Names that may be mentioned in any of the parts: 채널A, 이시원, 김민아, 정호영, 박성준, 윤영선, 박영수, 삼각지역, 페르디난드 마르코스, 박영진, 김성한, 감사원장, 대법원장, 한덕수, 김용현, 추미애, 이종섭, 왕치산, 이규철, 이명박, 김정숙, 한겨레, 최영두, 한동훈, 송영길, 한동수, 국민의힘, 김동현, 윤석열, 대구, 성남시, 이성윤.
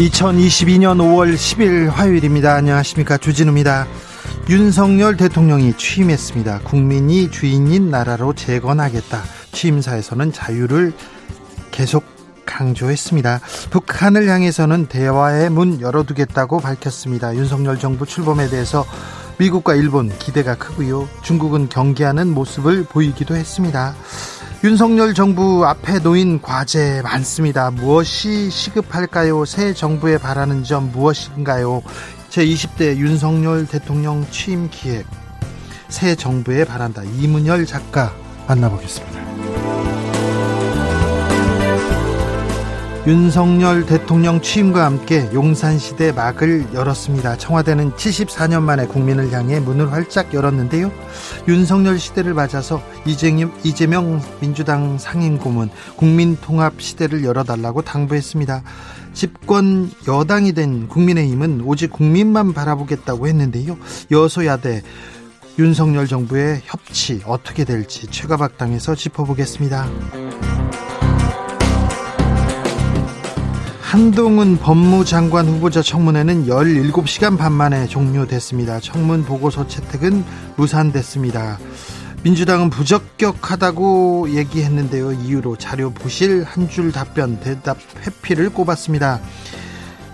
(2022년 5월 10일) 화요일입니다. 안녕하십니까, 주진우입니다. 윤석열 대통령이 취임했습니다. 국민이 주인인 나라로 재건하겠다. 취임사에서는 자유를 계속 강조했습니다. 북한을 향해서는 대화의 문 열어두겠다고 밝혔습니다. 윤석열 정부 출범에 대해서 미국과 일본 기대가 크고요. 중국은 경계하는 모습을 보이기도 했습니다. 윤석열 정부 앞에 놓인 과제 많습니다. 무엇이 시급할까요? 새 정부에 바라는 점 무엇인가요? 제20대 윤석열 대통령 취임 기획, 새 정부에 바란다. 이문열 작가 만나보겠습니다. 윤석열 대통령 취임과 함께 용산시대 막을 열었습니다. 청와대는 74년 만에 국민을 향해 문을 활짝 열었는데요. 윤석열 시대를 맞아서 이재명 민주당 상임고문 국민통합 시대를 열어달라고 당부했습니다. 집권 여당이 된 국민의힘은 오직 국민만 바라보겠다고 했는데요. 여소야대 윤석열 정부의 협치 어떻게 될지 최가박당에서 짚어보겠습니다. 한동훈 법무장관 후보자 청문회는 17시간 반 만에 종료됐습니다. 청문 보고서 채택은 무산됐습니다. 민주당은 부적격하다고 얘기했는데요. 이유로 자료 부실, 한 줄 답변, 대답 회피를 꼽았습니다.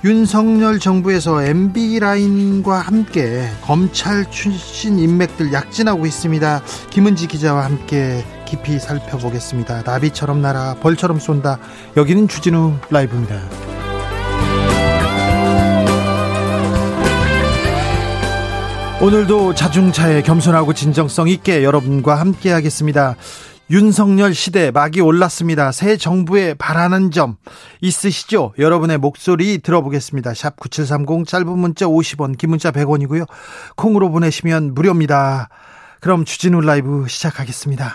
윤석열 정부에서 MB라인과 함께 검찰 출신 인맥들 약진하고 있습니다. 김은지 기자와 함께 깊이 살펴보겠습니다. 나비처럼 날아 벌처럼 쏜다. 여기는 주진우 라이브입니다. 오늘도 자중차에 겸손하고 진정성 있게 여러분과 함께 하겠습니다. 윤석열 시대 막이 올랐습니다. 새 정부에 바라는 점 있으시죠? 여러분의 목소리 들어보겠습니다. 샵 9730, 짧은 문자 50원, 긴 문자 100원이고요. 콩으로 보내시면 무료입니다. 그럼 주진우 라이브 시작하겠습니다.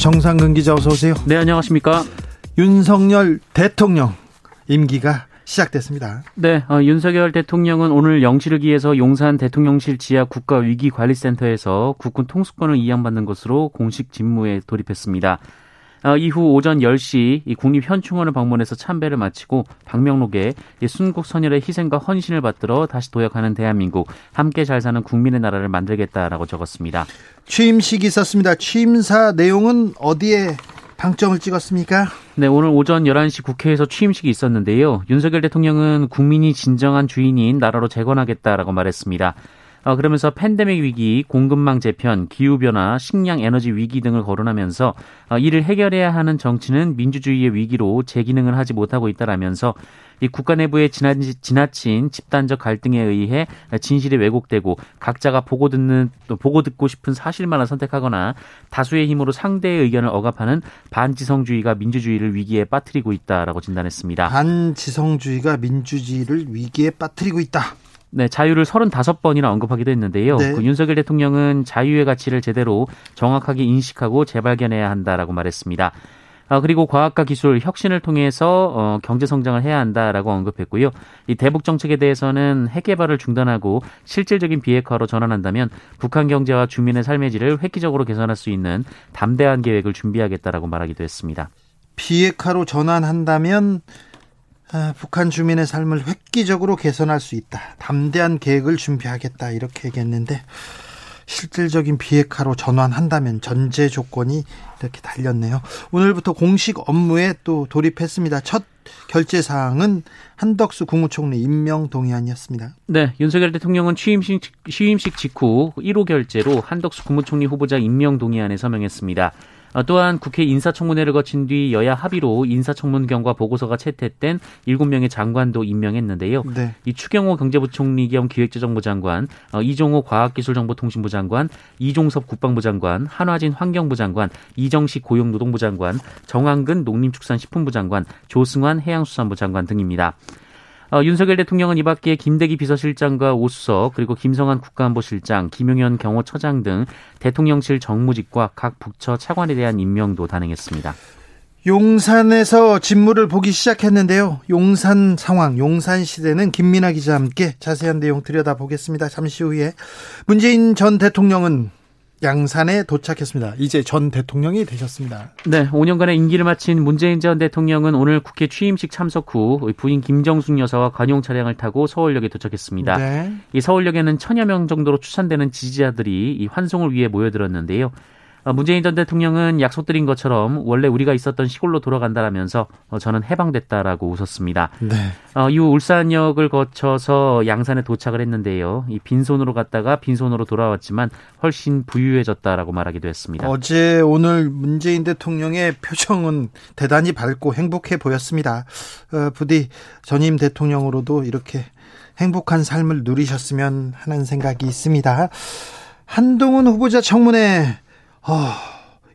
정상근 기자 어서 오세요. 네, 안녕하십니까. 윤석열 대통령 임기가 시작됐습니다. 네, 윤석열 대통령은 오늘 0시를 기해서 용산 대통령실 지하 국가위기관리센터에서 국군 통수권을 이양받는 것으로 공식 직무에 돌입했습니다. 이후 오전 10시 이 국립현충원을 방문해서 참배를 마치고 방명록에 순국 선열의 희생과 헌신을 받들어 다시 도약하는 대한민국, 함께 잘 사는 국민의 나라를 만들겠다라고 적었습니다. 취임식이 있었습니다. 취임사 내용은 어디에 방점을 찍었습니까? 네, 오늘 오전 11시 국회에서 취임식이 있었는데요. 윤석열 대통령은 국민이 진정한 주인인 나라로 재건하겠다라고 말했습니다. 그러면서 팬데믹 위기, 공급망 재편, 기후변화, 식량 에너지 위기 등을 거론하면서 이를 해결해야 하는 정치는 민주주의의 위기로 재기능을 하지 못하고 있다라면서 이 국가 내부의 지나친 집단적 갈등에 의해 진실이 왜곡되고 각자가 보고 듣고 싶은 사실만을 선택하거나 다수의 힘으로 상대의 의견을 억압하는 반지성주의가 민주주의를 위기에 빠뜨리고 있다라고 진단했습니다. 반지성주의가 민주주의를 위기에 빠뜨리고 있다. 네, 자유를 35번이나 언급하기도 했는데요. 네. 윤석열 대통령은 자유의 가치를 제대로 정확하게 인식하고 재발견해야 한다라고 말했습니다. 그리고 과학과 기술 혁신을 통해서 경제 성장을 해야 한다라고 언급했고요. 이 대북 정책에 대해서는 핵 개발을 중단하고 실질적인 비핵화로 전환한다면 북한 경제와 주민의 삶의 질을 획기적으로 개선할 수 있는 담대한 계획을 준비하겠다라고 말하기도 했습니다. 비핵화로 전환한다면 북한 주민의 삶을 획기적으로 개선할 수 있다. 담대한 계획을 준비하겠다. 이렇게 얘기했는데 실질적인 비핵화로 전환한다면 전제 조건이 이렇게 달렸네요. 오늘부터 공식 업무에 또 돌입했습니다. 첫 결재 사항은 한덕수 국무총리 임명 동의안이었습니다. 네, 윤석열 대통령은 취임식 직후 1호 결재로 한덕수 국무총리 후보자 임명 동의안에 서명했습니다. 또한 국회 인사청문회를 거친 뒤 여야 합의로 인사청문 경과 보고서가 채택된 7명의 장관도 임명했는데요. 네. 이 추경호 경제부총리 겸 기획재정부 장관, 이종호 과학기술정보통신부 장관, 이종섭 국방부 장관, 한화진 환경부 장관, 이정식 고용노동부 장관, 정환근 농림축산식품부 장관, 조승환 해양수산부 장관 등입니다. 윤석열 대통령은 이 밖에 김대기 비서실장과 오수석 그리고 김성한 국가안보실장, 김용현 경호처장 등 대통령실 정무직과 각 부처 차관에 대한 임명도 단행했습니다. 용산에서 진물을 보기 시작했는데요. 용산 상황, 용산 시대는 김민아 기자와 함께 자세한 내용 들여다보겠습니다. 잠시 후에 문재인 전 대통령은 양산에 도착했습니다. 이제 전 대통령이 되셨습니다. 네, 5년간의 임기를 마친 문재인 전 대통령은 오늘 국회 취임식 참석 후 부인 김정숙 여사와 관용 차량을 타고 서울역에 도착했습니다. 네. 이 서울역에는 1,000여 명 정도로 추산되는 지지자들이 이 환송을 위해 모여들었는데요. 문재인 전 대통령은 약속드린 것처럼 원래 우리가 있었던 시골로 돌아간다라면서 저는 해방됐다라고 웃었습니다. 네. 이후 울산역을 거쳐서 양산에 도착을 했는데요. 이 빈손으로 갔다가 빈손으로 돌아왔지만 훨씬 부유해졌다라고 말하기도 했습니다. 어제 오늘 문재인 대통령의 표정은 대단히 밝고 행복해 보였습니다. 부디 전임 대통령으로도 이렇게 행복한 삶을 누리셨으면 하는 생각이 있습니다. 한동훈 후보자 청문회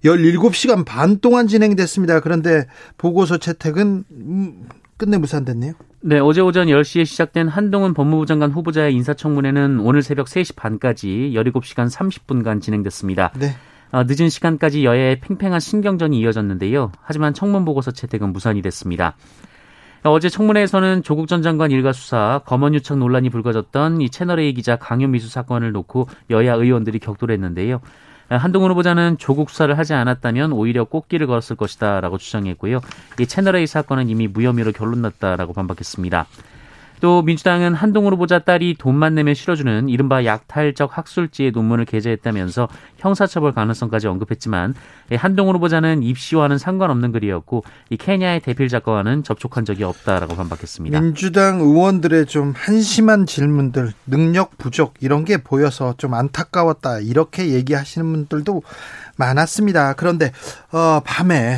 17시간 반 동안 진행됐습니다. 그런데 보고서 채택은 끝내 무산됐네요. 네, 어제 오전 10시에 시작된 한동훈 법무부 장관 후보자의 인사청문회는 오늘 새벽 3시 반까지 17시간 30분간 진행됐습니다. 네. 늦은 시간까지 여야의 팽팽한 신경전이 이어졌는데요. 하지만 청문보고서 채택은 무산이 됐습니다. 어제 청문회에서는 조국 전 장관 일가 수사, 검언유착 논란이 불거졌던 이 채널A 기자 강요미수 사건을 놓고 여야 의원들이 격돌했는데요. 한동훈 후보자는 조국 수사를 하지 않았다면 오히려 꽃길을 걸었을 것이다 라고 주장했고요. 이 채널A 사건은 이미 무혐의로 결론났다라고 반박했습니다. 또 민주당은 한동훈 후보자 딸이 돈만 내면 실어주는 이른바 약탈적 학술지의 논문을 게재했다면서 형사처벌 가능성까지 언급했지만 한동훈 후보자는 입시와는 상관없는 글이었고 이 케냐의 대필 작가와는 접촉한 적이 없다라고 반박했습니다. 민주당 의원들의 좀 한심한 질문들, 능력 부족 이런 게 보여서 좀 안타까웠다 이렇게 얘기하시는 분들도 많았습니다. 그런데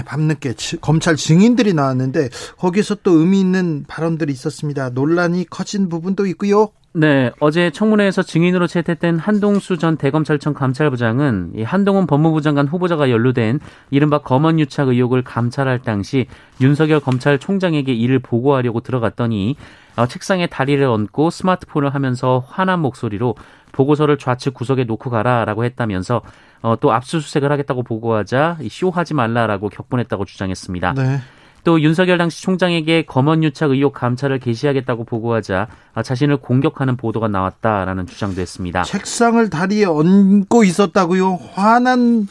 밤늦게 검찰 증인들이 나왔는데 거기서 또 의미 있는 발언들이 있었습니다. 논란이 커진 부분도 있고요. 네, 어제 청문회에서 증인으로 채택된 한동수 전 대검찰청 감찰부장은 이 한동훈 법무부 장관 후보자가 연루된 이른바 검언유착 의혹을 감찰할 당시 윤석열 검찰총장에게 이를 보고하려고 들어갔더니 책상에 다리를 얹고 스마트폰을 하면서 화난 목소리로 보고서를 좌측 구석에 놓고 가라라고 했다면서 또 압수수색을 하겠다고 보고하자 쇼하지 말라라고 격분했다고 주장했습니다. 네. 또 윤석열 당시 총장에게 검언유착 의혹 감찰을 개시하겠다고 보고하자 자신을 공격하는 보도가 나왔다라는 주장도 했습니다. 책상을 다리에 얹고 있었다고요? 화난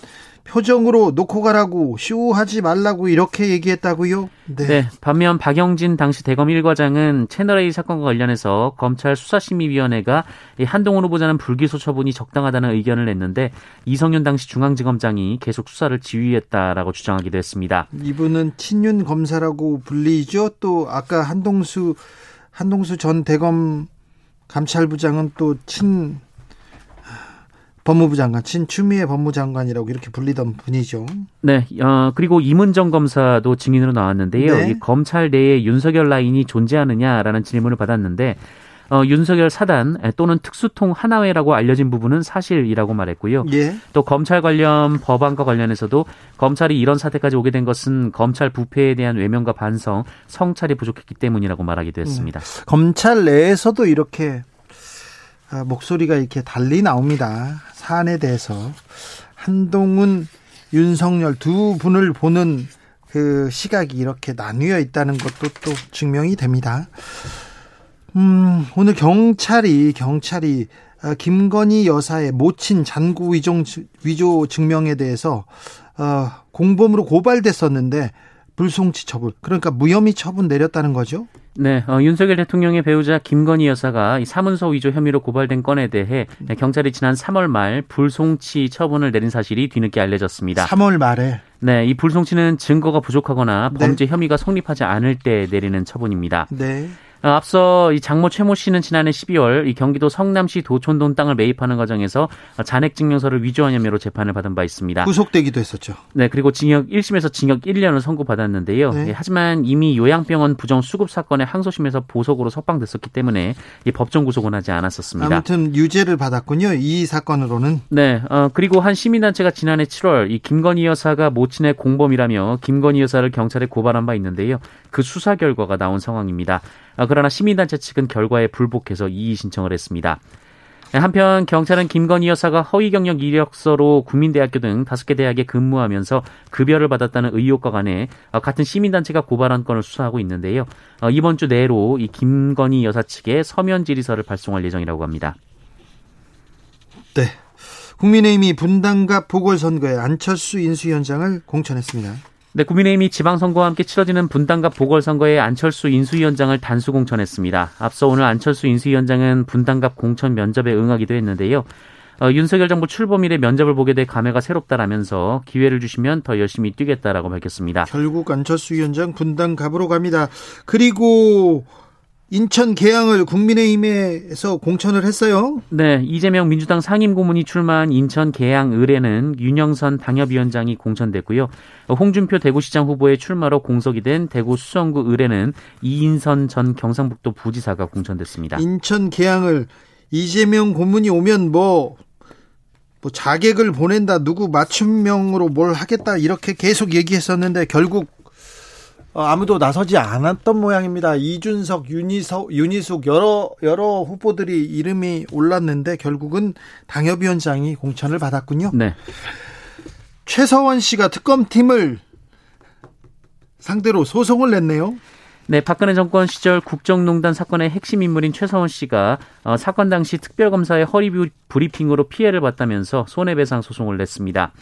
표정으로 놓고 가라고, 쇼하지 말라고 이렇게 얘기했다고요? 네. 반면 박영진 당시 대검 1과장은 채널A 사건과 관련해서 검찰 수사심의위원회가 한동훈 후보자는 불기소 처분이 적당하다는 의견을 냈는데 이성윤 당시 중앙지검장이 계속 수사를 지휘했다라고 주장하기도 했습니다. 이분은 친윤 검사라고 불리죠. 또 아까 한동수 전 대검 감찰부장은 또 친 법무부 장관, 친추미애 법무부 장관이라고 이렇게 불리던 분이죠. 네, 그리고 이문정 검사도 증인으로 나왔는데요. 네. 이 검찰 내에 윤석열 라인이 존재하느냐라는 질문을 받았는데 윤석열 사단 또는 특수통 하나회라고 알려진 부분은 사실이라고 말했고요. 예. 또 검찰 관련 법안과 관련해서도 검찰이 이런 사태까지 오게 된 것은 검찰 부패에 대한 외면과 반성, 성찰이 부족했기 때문이라고 말하기도 했습니다. 검찰 내에서도 이렇게 목소리가 이렇게 달리 나옵니다. 사안에 대해서 한동훈, 윤석열 두 분을 보는 그 시각이 이렇게 나뉘어 있다는 것도 또 증명이 됩니다. 오늘 경찰이 김건희 여사의 모친 잔고 위조 증명에 대해서 공범으로 고발됐었는데 불송치 처분, 그러니까 무혐의 처분 내렸다는 거죠? 네, 윤석열 대통령의 배우자 김건희 여사가 이 사문서 위조 혐의로 고발된 건에 대해 경찰이 지난 3월 말 불송치 처분을 내린 사실이 뒤늦게 알려졌습니다. 3월 말에? 네, 이 불송치는 증거가 부족하거나 범죄 혐의가 성립하지 않을 때 내리는 처분입니다. 네. 앞서 이 장모 최모 씨는 지난해 12월 이 경기도 성남시 도촌동 땅을 매입하는 과정에서 잔액증명서를 위조한 혐의로 재판을 받은 바 있습니다. 구속되기도 했었죠. 네, 그리고 징역 1심에서 징역 1년을 선고받았는데요. 네. 예, 하지만 이미 요양병원 부정 수급 사건의 항소심에서 보석으로 석방됐었기 때문에 이 법정 구속은 하지 않았었습니다. 아무튼 유죄를 받았군요. 이 사건으로는. 네, 그리고 한 시민단체가 지난해 7월 이 김건희 여사가 모친의 공범이라며 김건희 여사를 경찰에 고발한 바 있는데요. 그 수사 결과가 나온 상황입니다. 그러나 시민단체 측은 결과에 불복해서 이의 신청을 했습니다. 한편 경찰은 김건희 여사가 허위경력 이력서로 국민대학교 등 5개 대학에 근무하면서 급여를 받았다는 의혹과 관해 같은 시민단체가 고발한 건을 수사하고 있는데요. 이번 주 내로 이 김건희 여사 측에 서면 질의서를 발송할 예정이라고 합니다. 네. 국민의힘이 분당갑 보궐선거에 안철수 인수 현장을 공천했습니다. 네, 국민의힘이 지방선거와 함께 치러지는 분당갑 보궐선거에 안철수 인수위원장을 단수 공천했습니다. 앞서 오늘 안철수 인수위원장은 분당갑 공천 면접에 응하기도 했는데요. 윤석열 정부 출범 이래 면접을 보게 될 감회가 새롭다라면서 기회를 주시면 더 열심히 뛰겠다라고 밝혔습니다. 결국 안철수 위원장 분당갑으로 갑니다. 그리고 인천 계양을 국민의힘에서 공천을 했어요. 네, 이재명 민주당 상임고문이 출마한 인천 계양 의뢰는 윤영선 당협위원장이 공천됐고요. 홍준표 대구시장 후보의 출마로 공석이 된 대구 수성구 의뢰는 이인선 전 경상북도 부지사가 공천됐습니다. 인천 계양을 이재명 고문이 오면 뭐 자객을 보낸다, 누구 맞춤명으로 뭘 하겠다 이렇게 계속 얘기했었는데 결국 아무도 나서지 않았던 모양입니다. 이준석, 윤희숙 여러 후보들이 이름이 올랐는데 결국은 당협위원장이 공천을 받았군요. 네. 최서원 씨가 특검팀을 상대로 소송을 냈네요. 네, 박근혜 정권 시절 국정농단 사건의 핵심 인물인 최서원 씨가 사건 당시 특별검사의 허위 브리핑으로 피해를 봤다면서 손해배상 소송을 냈습니다.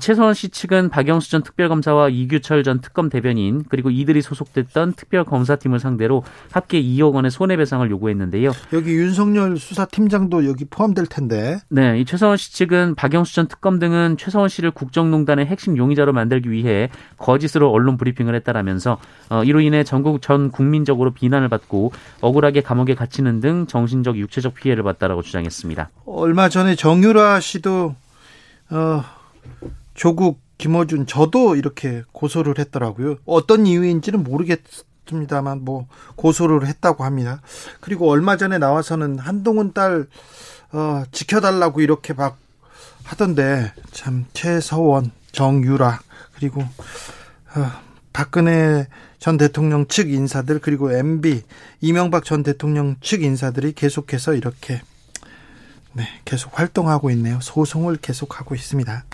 최서원 씨 측은 박영수 전 특별검사와 이규철 전 특검 대변인 그리고 이들이 소속됐던 특별검사팀을 상대로 합계 2억 원의 손해배상을 요구했는데요. 여기 윤석열 수사팀장도 여기 포함될 텐데. 네, 이 최서원 씨 측은 박영수 전 특검 등은 최서원 씨를 국정농단의 핵심 용의자로 만들기 위해 거짓으로 언론 브리핑을 했다라면서 이로 인해 전 국민적으로 비난을 받고 억울하게 감옥에 갇히는 등 정신적 육체적 피해를 봤다라고 주장했습니다. 얼마 전에 정유라 씨도 조국, 김어준 저도 이렇게 고소를 했더라고요. 어떤 이유인지는 모르겠습니다만 고소를 했다고 합니다. 그리고 얼마 전에 나와서는 한동훈 딸 지켜달라고 이렇게 막 하던데 참 최서원, 정유라 그리고 박근혜 전 대통령 측 인사들 그리고 MB 이명박 전 대통령 측 인사들이 계속해서 이렇게 네, 계속 활동하고 있네요. 소송을 계속하고 있습니다.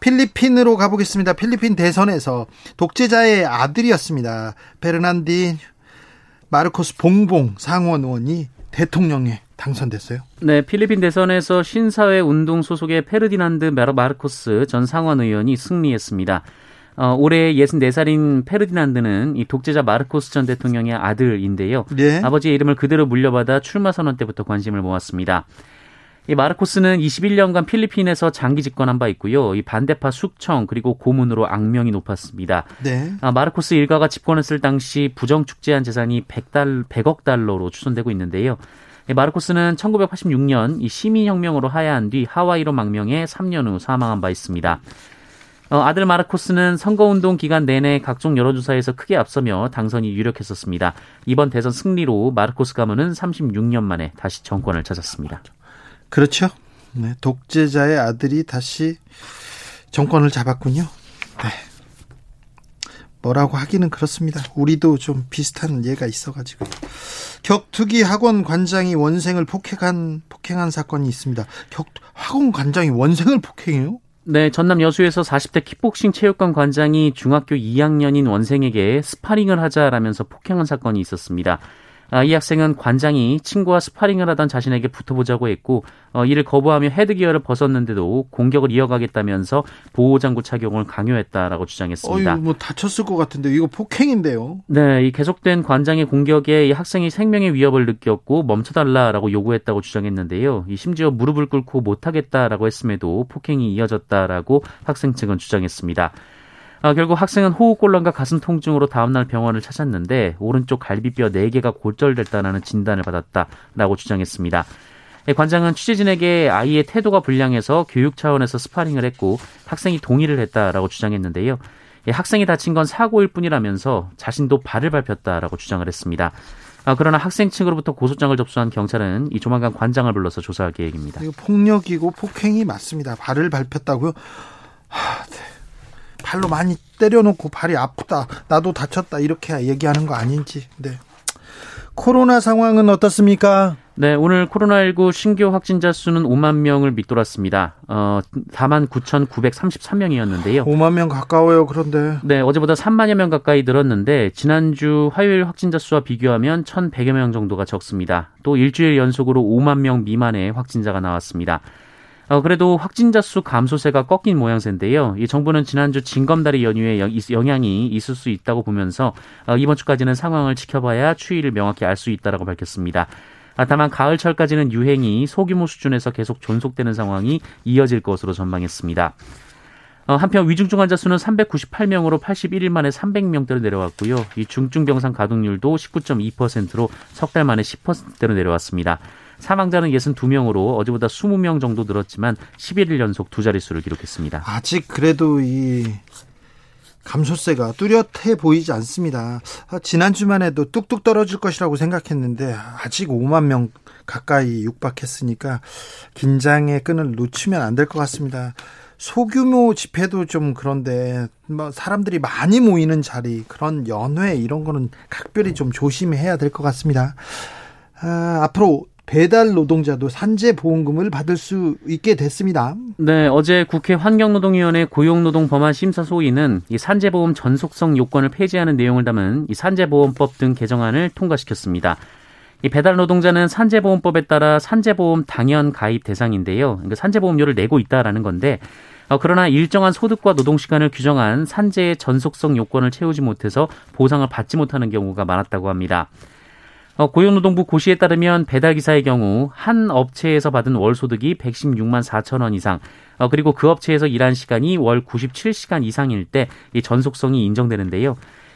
필리핀으로 가보겠습니다. 필리핀 대선에서 독재자의 아들이었습니다. 페르디난드 마르코스 봉봉 상원 의원이 대통령에 당선됐어요. 네, 필리핀 대선에서 신사회 운동 소속의 페르디난드 마르코스 전 상원 의원이 승리했습니다. 올해 64살인 페르디난드는 이 독재자 마르코스 전 대통령의 아들인데요. 네. 아버지의 이름을 그대로 물려받아 출마 선언 때부터 관심을 모았습니다. 이 마르코스는 21년간 필리핀에서 장기 집권한 바 있고요. 이 반대파 숙청 그리고 고문으로 악명이 높았습니다. 네. 마르코스 일가가 집권했을 당시 부정축제한 재산이 100억 달러로 추산되고 있는데요. 마르코스는 1986년 이 시민혁명으로 하야한 뒤 하와이로 망명해 3년 후 사망한 바 있습니다. 아들 마르코스는 선거운동 기간 내내 각종 여론조사에서 크게 앞서며 당선이 유력했었습니다. 이번 대선 승리로 마르코스 가문은 36년 만에 다시 정권을 찾았습니다. 그렇죠. 네, 독재자의 아들이 다시 정권을 잡았군요. 네. 뭐라고 하기는 그렇습니다. 우리도 좀 비슷한 예가 있어가지고. 격투기 학원 관장이 원생을 폭행한 사건이 있습니다. 학원 관장이 원생을 폭행해요? 네, 전남 여수에서 40대 킥복싱 체육관 관장이 중학교 2학년인 원생에게 스파링을 하자라면서 폭행한 사건이 있었습니다. 이 학생은 관장이 친구와 스파링을 하던 자신에게 붙어보자고 했고 이를 거부하며 헤드기어를 벗었는데도 공격을 이어가겠다면서 보호장구 착용을 강요했다라고 주장했습니다. 어휴, 뭐 다쳤을 것 같은데 이거 폭행인데요. 네, 이 계속된 관장의 공격에 이 학생이 생명의 위협을 느꼈고 멈춰달라라고 요구했다고 주장했는데요. 이 심지어 무릎을 꿇고 못하겠다라고 했음에도 폭행이 이어졌다라고 학생 측은 주장했습니다. 결국 학생은 호흡곤란과 가슴 통증으로 다음날 병원을 찾았는데 오른쪽 갈비뼈 4개가 골절됐다는 진단을 받았다라고 주장했습니다. 관장은 취재진에게 아이의 태도가 불량해서 교육 차원에서 스파링을 했고 학생이 동의를 했다라고 주장했는데요. 학생이 다친 건 사고일 뿐이라면서 자신도 발을 밟혔다라고 주장을 했습니다. 그러나 학생 측으로부터 고소장을 접수한 경찰은 이 조만간 관장을 불러서 조사할 계획입니다. 이거 폭력이고 폭행이 맞습니다. 발을 밟혔다고요? 발로 많이 때려놓고 발이 아프다, 나도 다쳤다 이렇게 얘기하는 거 아닌지. 네. 코로나 상황은 어떻습니까? 네, 오늘 코로나19 신규 확진자 수는 5만 명을 밑돌았습니다. 49,933명이었는데요. 5만 명 가까워요. 그런데 네, 어제보다 3만여 명 가까이 늘었는데 지난주 화요일 확진자 수와 비교하면 1,100여 명 정도가 적습니다. 또 일주일 연속으로 5만 명 미만의 확진자가 나왔습니다. 그래도 확진자 수 감소세가 꺾인 모양새인데요. 이 정부는 지난주 징검다리 연휴에 영향이 있을 수 있다고 보면서 이번 주까지는 상황을 지켜봐야 추이를 명확히 알 수 있다라고 밝혔습니다. 다만 가을철까지는 유행이 소규모 수준에서 계속 존속되는 상황이 이어질 것으로 전망했습니다. 한편 위중증 환자 수는 398명으로 81일 만에 300명대로 내려왔고요. 이 중증병상 가동률도 19.2%로 석 달 만에 10%대로 내려왔습니다. 사망자는 62명으로 어제보다 20명 정도 늘었지만 11일 연속 두 자릿수를 기록했습니다. 아직 그래도 이 감소세가 뚜렷해 보이지 않습니다. 지난주만 해도 뚝뚝 떨어질 것이라고 생각했는데 아직 5만 명 가까이 육박했으니까 긴장의 끈을 놓치면 안 될 것 같습니다. 소규모 집회도 좀 그런데 뭐 사람들이 많이 모이는 자리, 그런 연회 이런 거는 각별히 좀 조심해야 될 것 같습니다. 앞으로 배달 노동자도 산재보험금을 받을 수 있게 됐습니다. 네, 어제 국회 환경노동위원회 고용노동범한심사소위는 이 산재보험 전속성 요건을 폐지하는 내용을 담은 이 산재보험법 등 개정안을 통과시켰습니다. 이 배달 노동자는 산재보험법에 따라 산재보험 당연 가입 대상인데요. 그러니까 산재보험료를 내고 있다라는 건데 그러나 일정한 소득과 노동시간을 규정한 산재의 전속성 요건을 채우지 못해서 보상을 받지 못하는 경우가 많았다고 합니다. 고용노동부 고시에 따르면 배달기사의 경우 한 업체에서 받은 월소득이 116만 4천 원 이상, 그리고 그 업체에서 일한 시간이 월 97시간 이상일 때 이 전속성이 인정되는데요.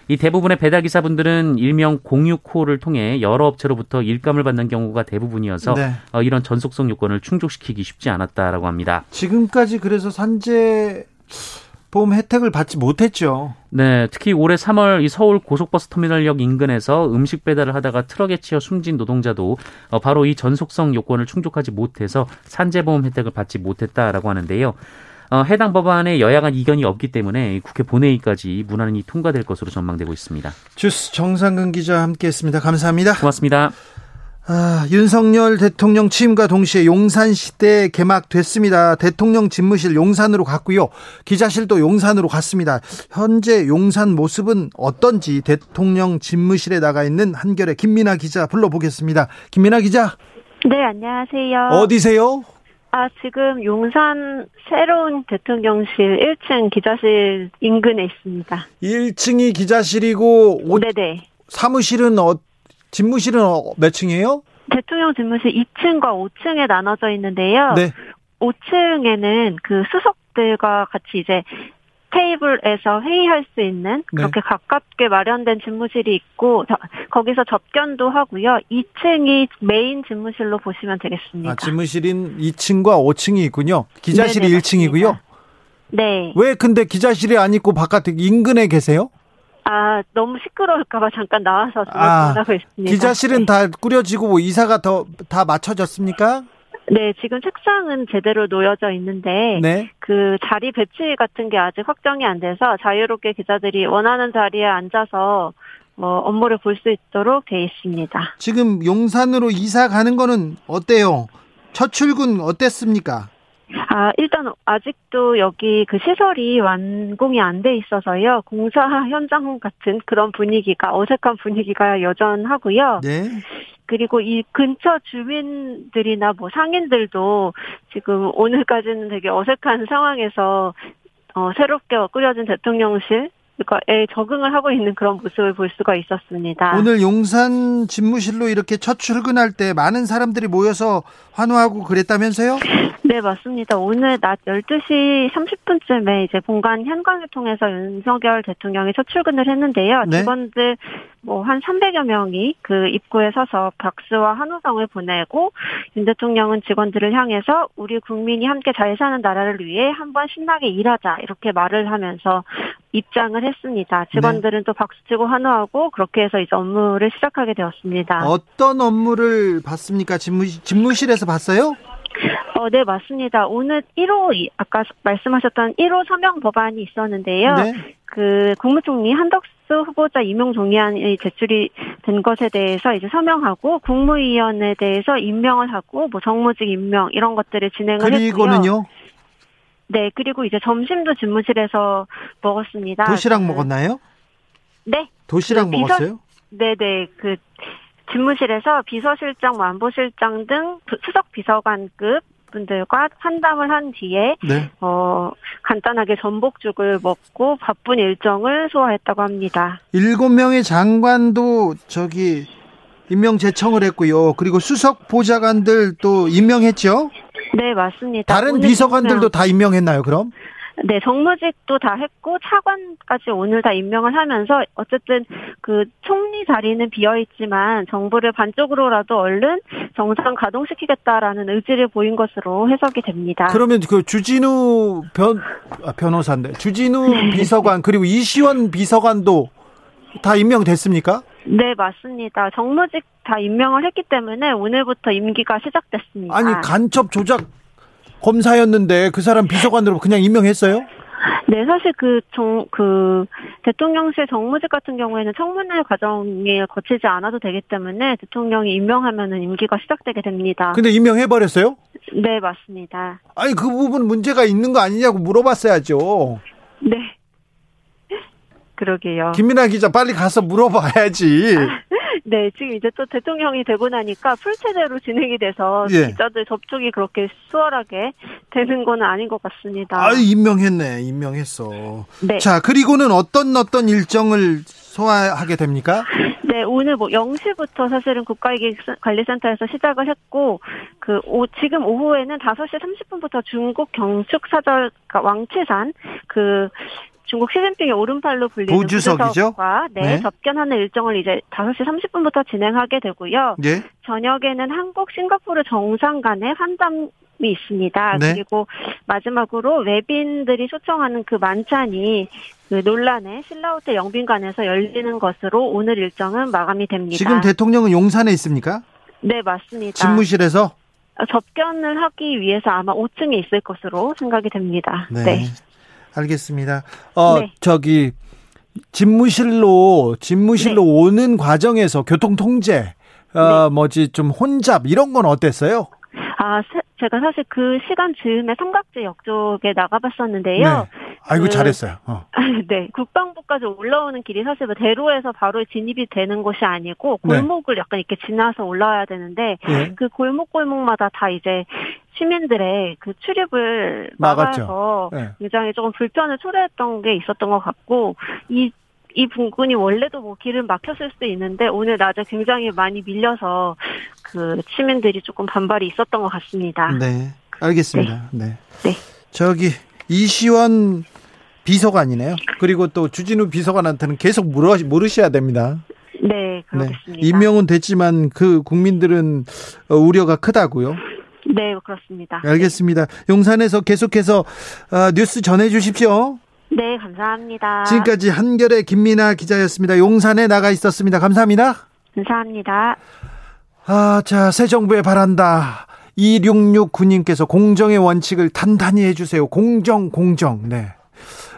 이 대부분의 배달기사분들은 일명 공유코를 통해 여러 업체로부터 일감을 받는 경우가 대부분이어서 네. 이런 전속성 요건을 충족시키기 쉽지 않았다라고 합니다. 지금까지 그래서 산재보험 혜택을 받지 못했죠. 네, 특히 올해 3월 이 서울 고속버스터미널역 인근에서 음식 배달을 하다가 트럭에 치여 숨진 노동자도 바로 이 전속성 요건을 충족하지 못해서 산재보험 혜택을 받지 못했다라고 하는데요. 해당 법안에 여야 간 이견이 없기 때문에 국회 본회의까지 무난히 통과될 것으로 전망되고 있습니다. 주스 정상근 기자와 함께했습니다. 감사합니다. 고맙습니다. 윤석열 대통령 취임과 동시에 용산시대 개막됐습니다. 대통령 집무실 용산으로 갔고요. 기자실도 용산으로 갔습니다. 현재 용산 모습은 어떤지 대통령 집무실에 나가 있는 한결의 김민아 기자 불러보겠습니다. 김민아 기자. 네, 안녕하세요. 어디세요? 지금 용산 새로운 대통령실 1층 기자실 인근에 있습니다. 1층이 기자실이고 네네. 사무실은 집무실은 몇 층이에요? 대통령 집무실 2층과 5층에 나눠져 있는데요. 네. 5층에는 그 수석들과 같이 이제 테이블에서 회의할 수 있는 그렇게 네. 가깝게 마련된 집무실이 있고 거기서 접견도 하고요. 2층이 메인 집무실로 보시면 되겠습니다. 집무실인 2층과 5층이 있군요. 기자실이 네네, 1층이고요. 네. 왜 근데 기자실이 안 있고 바깥에 인근에 계세요? 너무 시끄러울까 봐 잠깐 나와서 전화하고 있습니다. 기자실은 네. 다 꾸려지고 이사가 다 맞춰졌습니까? 네, 지금 책상은 제대로 놓여져 있는데 네. 그 자리 배치 같은 게 아직 확정이 안 돼서 자유롭게 기자들이 원하는 자리에 앉아서 업무를 볼 수 있도록 돼 있습니다. 지금 용산으로 이사 가는 거는 어때요? 첫 출근 어땠습니까? 일단 아직도 여기 그 시설이 완공이 안 돼 있어서요. 공사 현장 같은 그런 분위기가, 어색한 분위기가 여전하고요. 네. 그리고 이 근처 주민들이나 뭐 상인들도 지금 오늘까지는 되게 어색한 상황에서 새롭게 꾸려진 대통령실, 그러니까에 적응을 하고 있는 그런 모습을 볼 수가 있었습니다. 오늘 용산 집무실로 이렇게 첫 출근할 때 많은 사람들이 모여서 환호하고 그랬다면서요? 네, 맞습니다. 오늘 낮 12시 30분쯤에 이제 본관 현관을 통해서 윤석열 대통령이 첫 출근을 했는데요. 네? 직원들 뭐 한 300여 명이 그 입구에 서서 박수와 환호성을 보내고, 윤 대통령은 직원들을 향해서 우리 국민이 함께 잘 사는 나라를 위해 한번 신나게 일하자, 이렇게 말을 하면서 입장을 했습니다. 직원들은 네. 또 박수치고 환호하고, 그렇게 해서 이제 업무를 시작하게 되었습니다. 어떤 업무를 봤습니까? 집무실에서 봤어요? 네, 맞습니다. 오늘 1호, 아까 말씀하셨던 1호 서명 법안이 있었는데요. 네. 그 국무총리 한덕수 후보자 임용 동의안이 제출이 된 것에 대해서 이제 서명하고, 국무위원에 대해서 임명을 하고, 뭐 정무직 임명 이런 것들을 진행을 그리고는요? 했고요. 네, 그리고 이제 점심도 집무실에서 먹었습니다. 도시락 먹었나요? 네. 도시락 먹었어요? 네네. 그 집무실에서 비서실장, 안보실장 등 수석 비서관급 분들과 환담을 한 뒤에 네. 간단하게 전복죽을 먹고 바쁜 일정을 소화했다고 합니다. 7명의 장관도 임명 제청을 했고요. 그리고 수석 보좌관들 또 임명했죠? 네, 맞습니다. 다른 비서관들도 다 임명했나요, 그럼? 네, 정무직도 다 했고, 차관까지 오늘 다 임명을 하면서, 어쨌든 그 총리 자리는 비어있지만 정부를 반쪽으로라도 얼른 정상 가동시키겠다라는 의지를 보인 것으로 해석이 됩니다. 그러면 그 주진우 변호사인데, 주진우 비서관 그리고 이시원 비서관도 다 임명됐습니까? 네, 맞습니다. 정무직 다 임명을 했기 때문에 오늘부터 임기가 시작됐습니다. 아니, 간첩 조작 검사였는데 그 사람 비서관으로 그냥 임명했어요? 네, 사실 대통령실 정무직 같은 경우에는 청문회 과정에 거치지 않아도 되기 때문에 대통령이 임명하면은 임기가 시작되게 됩니다. 근데 임명해버렸어요? 네, 맞습니다. 아니, 그 부분 문제가 있는 거 아니냐고 물어봤어야죠. 네. 그러게요. 김민아 기자 빨리 가서 물어봐야지. 네, 지금 이제 또 대통령이 되고 나니까 풀체제로 진행이 돼서 예. 기자들 접촉이 그렇게 수월하게 되는 건 아닌 것 같습니다. 아, 임명했어. 네. 자, 그리고는 어떤 일정을 소화하게 됩니까? 네, 오늘 0시부터 사실은 국가위기관리센터에서 시작을 했고, 지금 오후에는 5시 30분부터 중국 경축사절, 그러니까 왕치산, 중국 시진핑의 오른팔로 불리는 오수석과 네. 접견하는 일정을 이제 5시 30분부터 진행하게 되고요. 네. 저녁에는 한국, 싱가포르 정상 간의 환담이 있습니다. 네. 그리고 마지막으로 외빈들이 초청하는 그 만찬이 논란의 신라호텔 영빈관에서 열리는 것으로 오늘 일정은 마감이 됩니다. 지금 대통령은 용산에 있습니까? 네, 맞습니다. 집무실에서? 접견을 하기 위해서 아마 5층에 있을 것으로 생각이 됩니다. 네. 네. 알겠습니다. 네. 집무실로 네. 오는 과정에서 교통 통제, 네. 좀 혼잡 이런 건 어땠어요? 아, 제가 사실 그 시간 즈음에 삼각지역 쪽에 나가봤었는데요. 네. 아이고, 잘했어요. 네, 국방부까지 올라오는 길이 사실 대로에서 바로 진입이 되는 곳이 아니고 골목을 네. 약간 이렇게 지나서 올라와야 되는데 네. 그 골목마다 다 이제 시민들의 그 출입을 막아서 네. 굉장히 조금 불편을 초래했던 게 있었던 것 같고, 이 부근이 원래도 뭐 길은 막혔을 수도 있는데 오늘 낮에 굉장히 많이 밀려서 그 시민들이 조금 반발이 있었던 것 같습니다. 네, 알겠습니다. 네. 네. 이시원 비서관이네요. 그리고 또 주진우 비서관한테는 계속 물으셔야 됩니다. 네, 그렇습니다. 네. 임명은 됐지만 그 국민들은 우려가 크다고요? 네, 그렇습니다. 알겠습니다. 네. 용산에서 계속해서 뉴스 전해주십시오. 네, 감사합니다. 지금까지 한겨레 김민아 기자였습니다. 용산에 나가 있었습니다. 감사합니다. 감사합니다. 아, 자, 새 정부에 바란다. 2669님께서 공정의 원칙을 단단히 해주세요. 공정. 네.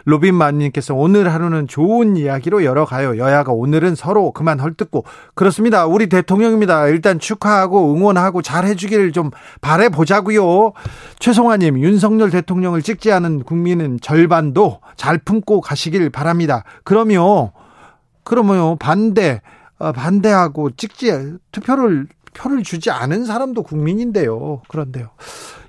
로빈마님께서 오늘 하루는 좋은 이야기로 열어가요. 여야가 오늘은 서로 그만 헐뜯고. 그렇습니다. 우리 대통령입니다. 일단 축하하고 응원하고 잘해주길 좀 바라보자고요. 최성환님, 윤석열 대통령을 찍지 않은 국민은 절반도 잘 품고 가시길 바랍니다. 그럼요 반대하고 찍지 표를 주지 않은 사람도 국민인데요. 그런데요.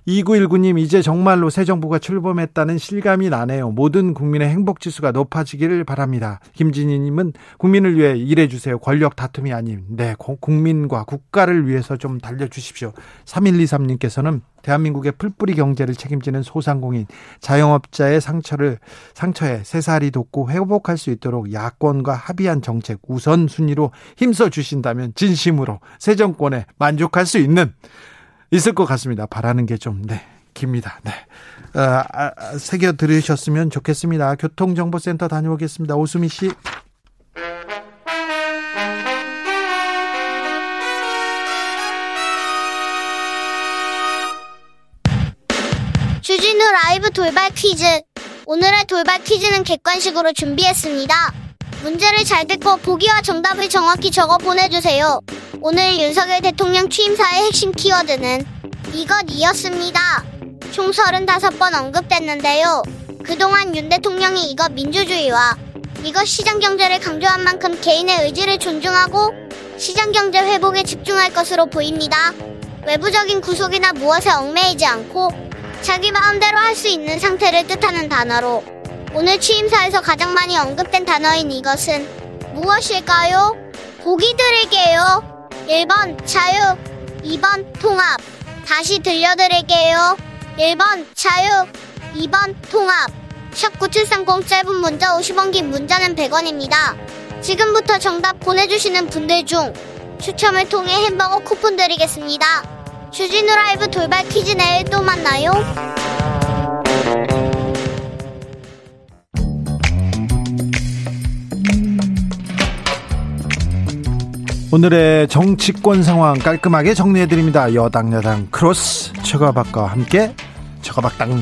2919님, 이제 정말로 새 정부가 출범했다는 실감이 나네요. 모든 국민의 행복지수가 높아지기를 바랍니다. 김진희님은 국민을 위해 일해주세요. 권력 다툼이 아닌, 네, 국민과 국가를 위해서 좀 달려주십시오. 3123님께서는 대한민국의 풀뿌리 경제를 책임지는 소상공인, 자영업자의 상처에 새살이 돋고 회복할 수 있도록 야권과 합의한 정책 우선순위로 힘써주신다면 진심으로 새 정권에 만족할 수 있을 것 같습니다. 바라는 게 좀, 네, 깁니다. 네. 새겨 들으셨으면 좋겠습니다. 교통정보센터 다녀오겠습니다. 오수미 씨. 주진우 라이브 돌발 퀴즈. 오늘의 돌발 퀴즈는 객관식으로 준비했습니다. 문제를 잘 듣고 보기와 정답을 정확히 적어 보내주세요. 오늘 윤석열 대통령 취임사의 핵심 키워드는 이것이었습니다. 총 35번 언급됐는데요. 그동안 윤 대통령이 이것 민주주의와 이것 시장경제를 강조한 만큼 개인의 의지를 존중하고 시장경제 회복에 집중할 것으로 보입니다. 외부적인 구속이나 무엇에 얽매이지 않고 자기 마음대로 할 수 있는 상태를 뜻하는 단어로 오늘 취임사에서 가장 많이 언급된 단어인 이것은 무엇일까요? 보기 드릴게요. 1번 자유, 2번 통합. 다시 들려드릴게요. 1번 자유, 2번 통합. 샵9730, 짧은 문자 50원, 긴 문자는 100원입니다. 지금부터 정답 보내주시는 분들 중 추첨을 통해 햄버거 쿠폰 드리겠습니다. 주진우 라이브 돌발 퀴즈, 내일 또 만나요. 오늘의 정치권 상황 깔끔하게 정리해드립니다. 여당 야당 크로스 최가박과 함께 최가박당.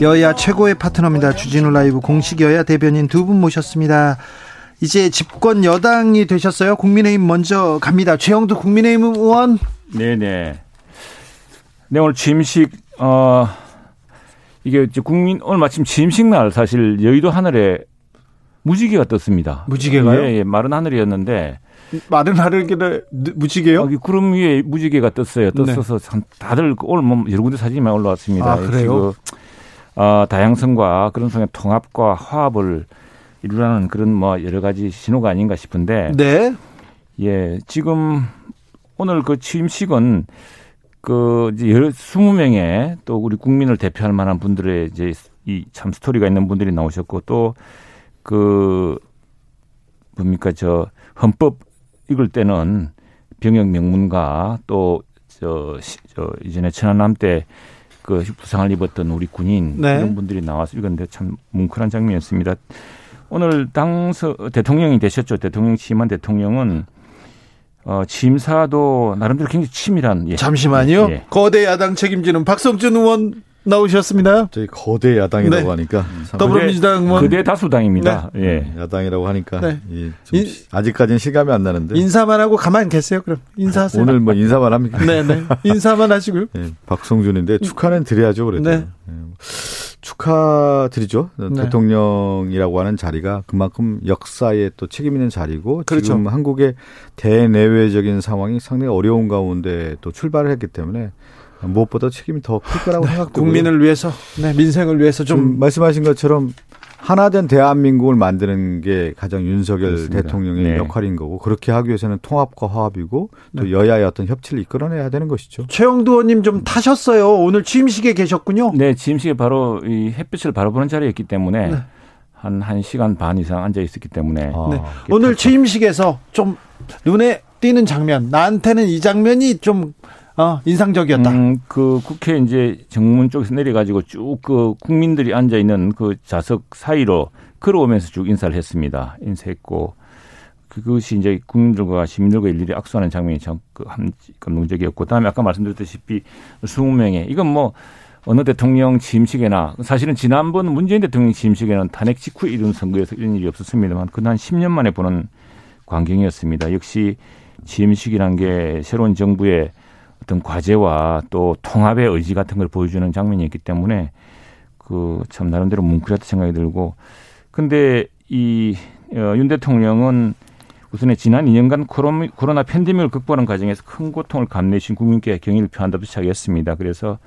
여야 최고의 파트너입니다. 주진우 라이브 공식 여야 대변인 두 분 모셨습니다. 이제 집권 여당이 되셨어요. 국민의힘 먼저 갑니다. 최영두 국민의힘 의원. 네네. 네, 오늘 취임식 이게 오늘 마침 취임식 날 사실 여의도 하늘에 무지개가 떴습니다. 무지개가요? 예, 마른 하늘이었는데. 마른 하늘에 무지개요? 여기 구름 위에 무지개가 떴어요. 떴어서 네. 다들 오늘 뭐 여러 군데 사진만 올라왔습니다. 아, 그래요? 다양성과 그런 성의 통합과 화합을 이루라는 그런 뭐 여러 가지 신호가 아닌가 싶은데. 네. 예, 지금 오늘 그 취임식은 그 이제 20명의 또 우리 국민을 대표할 만한 분들의 이제 이 참 스토리가 있는 분들이 나오셨고 또. 헌법 읽을 때는 병역 명문가 또 이전에 천안함 때 그 부상을 입었던 우리 군인 네. 이런 분들이 나와서 읽었는데 참 뭉클한 장면이었습니다. 오늘 대통령이 되셨죠. 취임한 대통령은 취임사도 나름대로 굉장히 치밀한. 예. 잠시만요. 예. 거대 야당 책임지는 박성준 의원. 나오셨습니다. 저희 거대 야당이라고 네. 하니까 더불어민주당 거대 다수당입니다. 네. 예. 야당이라고 하니까 네. 예. 아직까지는 실감이 안 나는데 인사만 하고 가만 계세요. 그럼 인사하세요. 오늘 뭐 인사만 합니까? 네네 인사만 하시고요. 예. 박성준인데 축하는 드려야죠. 그래도 네. 예. 축하드리죠. 네. 대통령이라고 하는 자리가 그만큼 역사에 또 책임 있는 자리고 그렇죠. 지금 한국의 대내외적인 상황이 상당히 어려운 가운데 또 출발을 했기 때문에. 무엇보다 책임이 더 클 거라고 네, 생각되고요. 국민을 위해서, 네, 민생을 위해서 좀 말씀하신 것처럼 하나된 대한민국을 만드는 게 가장 윤석열 그렇습니다. 대통령의 네. 역할인 거고 그렇게 하기 위해서는 통합과 화합이고 또 네. 여야의 어떤 협치를 이끌어내야 되는 것이죠. 최영두 의원님 좀 타셨어요. 오늘 취임식에 계셨군요. 네, 취임식에 바로 이 햇빛을 바라보는 자리였기 때문에 네. 한 시간 반 이상 앉아 있었기 때문에 네. 오늘 취임식에서 좀 눈에 띄는 장면, 나한테는 이 장면이 좀 인상적이었다. 그 국회 이제 정문 쪽에서 내려가지고 쭉 그 국민들이 앉아 있는 그 좌석 사이로 걸어오면서 쭉 인사를 했습니다. 인사했고 그것이 이제 국민들과 시민들과 일일이 악수하는 장면이 참 감동적이었고, 다음에 아까 말씀드렸다시피 20명의 이건 뭐 어느 대통령 취임식에나 사실은 지난번 문재인 대통령 취임식에는 탄핵 직후 이룬 선거에서 이런 일이 없었습니다만 그건 한 10년 만에 보는 광경이었습니다. 역시 취임식이란 게 새로운 정부의 어떤 과제와 또 통합의 의지 같은 걸 보여주는 장면이었기 때문에 그 참 나름대로 뭉클했다 생각이 들고, 근데 이 윤 대통령은 우선 지난 2년간 코로나 팬데믹을 극복하는 과정에서 큰 고통을 감내하신 국민께 경의를 표한다고 시작했습니다. 그래서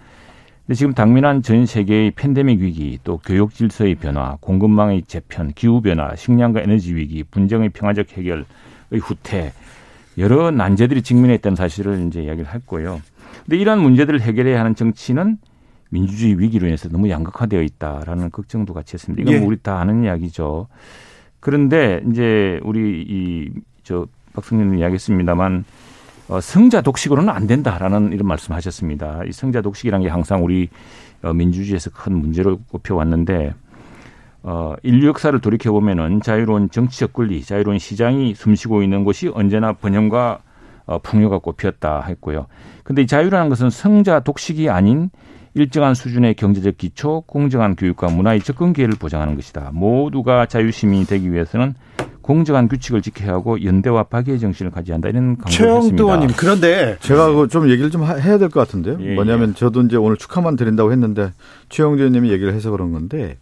근데 지금 당면한 전 세계의 팬데믹 위기, 또 교육 질서의 변화, 공급망의 재편, 기후 변화, 식량과 에너지 위기, 분쟁의 평화적 해결의 후퇴, 여러 난제들이 직면해 있다는 사실을 이제 이야기를 했고요. 근데 이러한 문제들을 해결해야 하는 정치는 민주주의 위기로 인해서 너무 양극화되어 있다라는 걱정도 같이 했습니다. 이건 예. 우리 다 아는 이야기죠. 그런데 이제 우리 저 박성민님 이야기했습니다만 성자 독식으로는 안 된다라는 이런 말씀하셨습니다. 이 성자 독식이라는 게 항상 우리 민주주의에서 큰 문제로 꼽혀왔는데 인류 역사를 돌이켜보면은 자유로운 정치적 권리, 자유로운 시장이 숨쉬고 있는 곳이 언제나 번영과 풍요가 꼽혔다 했고요. 그런데 이 자유라는 것은 성자 독식이 아닌 일정한 수준의 경제적 기초, 공정한 교육과 문화의 접근 기회를 보장하는 것이다. 모두가 자유시민이 되기 위해서는 공정한 규칙을 지켜야 하고 연대와 박애의 정신을 가져야 한다. 이런 강조를 했습니다. 최영도 의원님, 그런데 제가 그 좀 얘기를 좀 해야 될 것 같은데요. 예, 뭐냐면 저도 이제 오늘 축하만 드린다고 했는데 최영도 의원님이 얘기를 해서 그런 건데,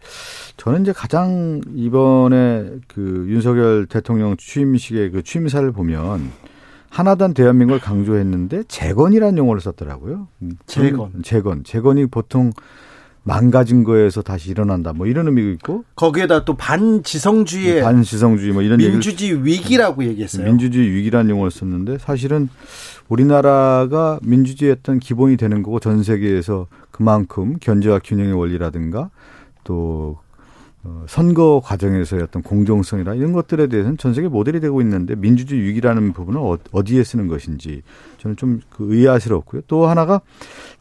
저는 이제 가장 이번에 그 윤석열 대통령 취임식의 그 취임사를 보면 하나단 대한민국을 강조했는데 재건이라는 용어를 썼더라고요. 재건이 보통 망가진 거에서 다시 일어난다. 뭐 이런 의미가 있고, 거기에다 또 반지성주의 뭐 이런 민주주의 얘기를, 위기라고 얘기했어요. 민주주의 위기라는 용어를 썼는데 사실은 우리나라가 민주주의의 어떤 기본이 되는 거고, 전 세계에서 그만큼 견제와 균형의 원리라든가 또 선거 과정에서의 어떤 공정성이나 이런 것들에 대해서는 전 세계 모델이 되고 있는데 민주주의 위기라는 부분은 어디에 쓰는 것인지 저는 좀 의아스럽고요. 또 하나가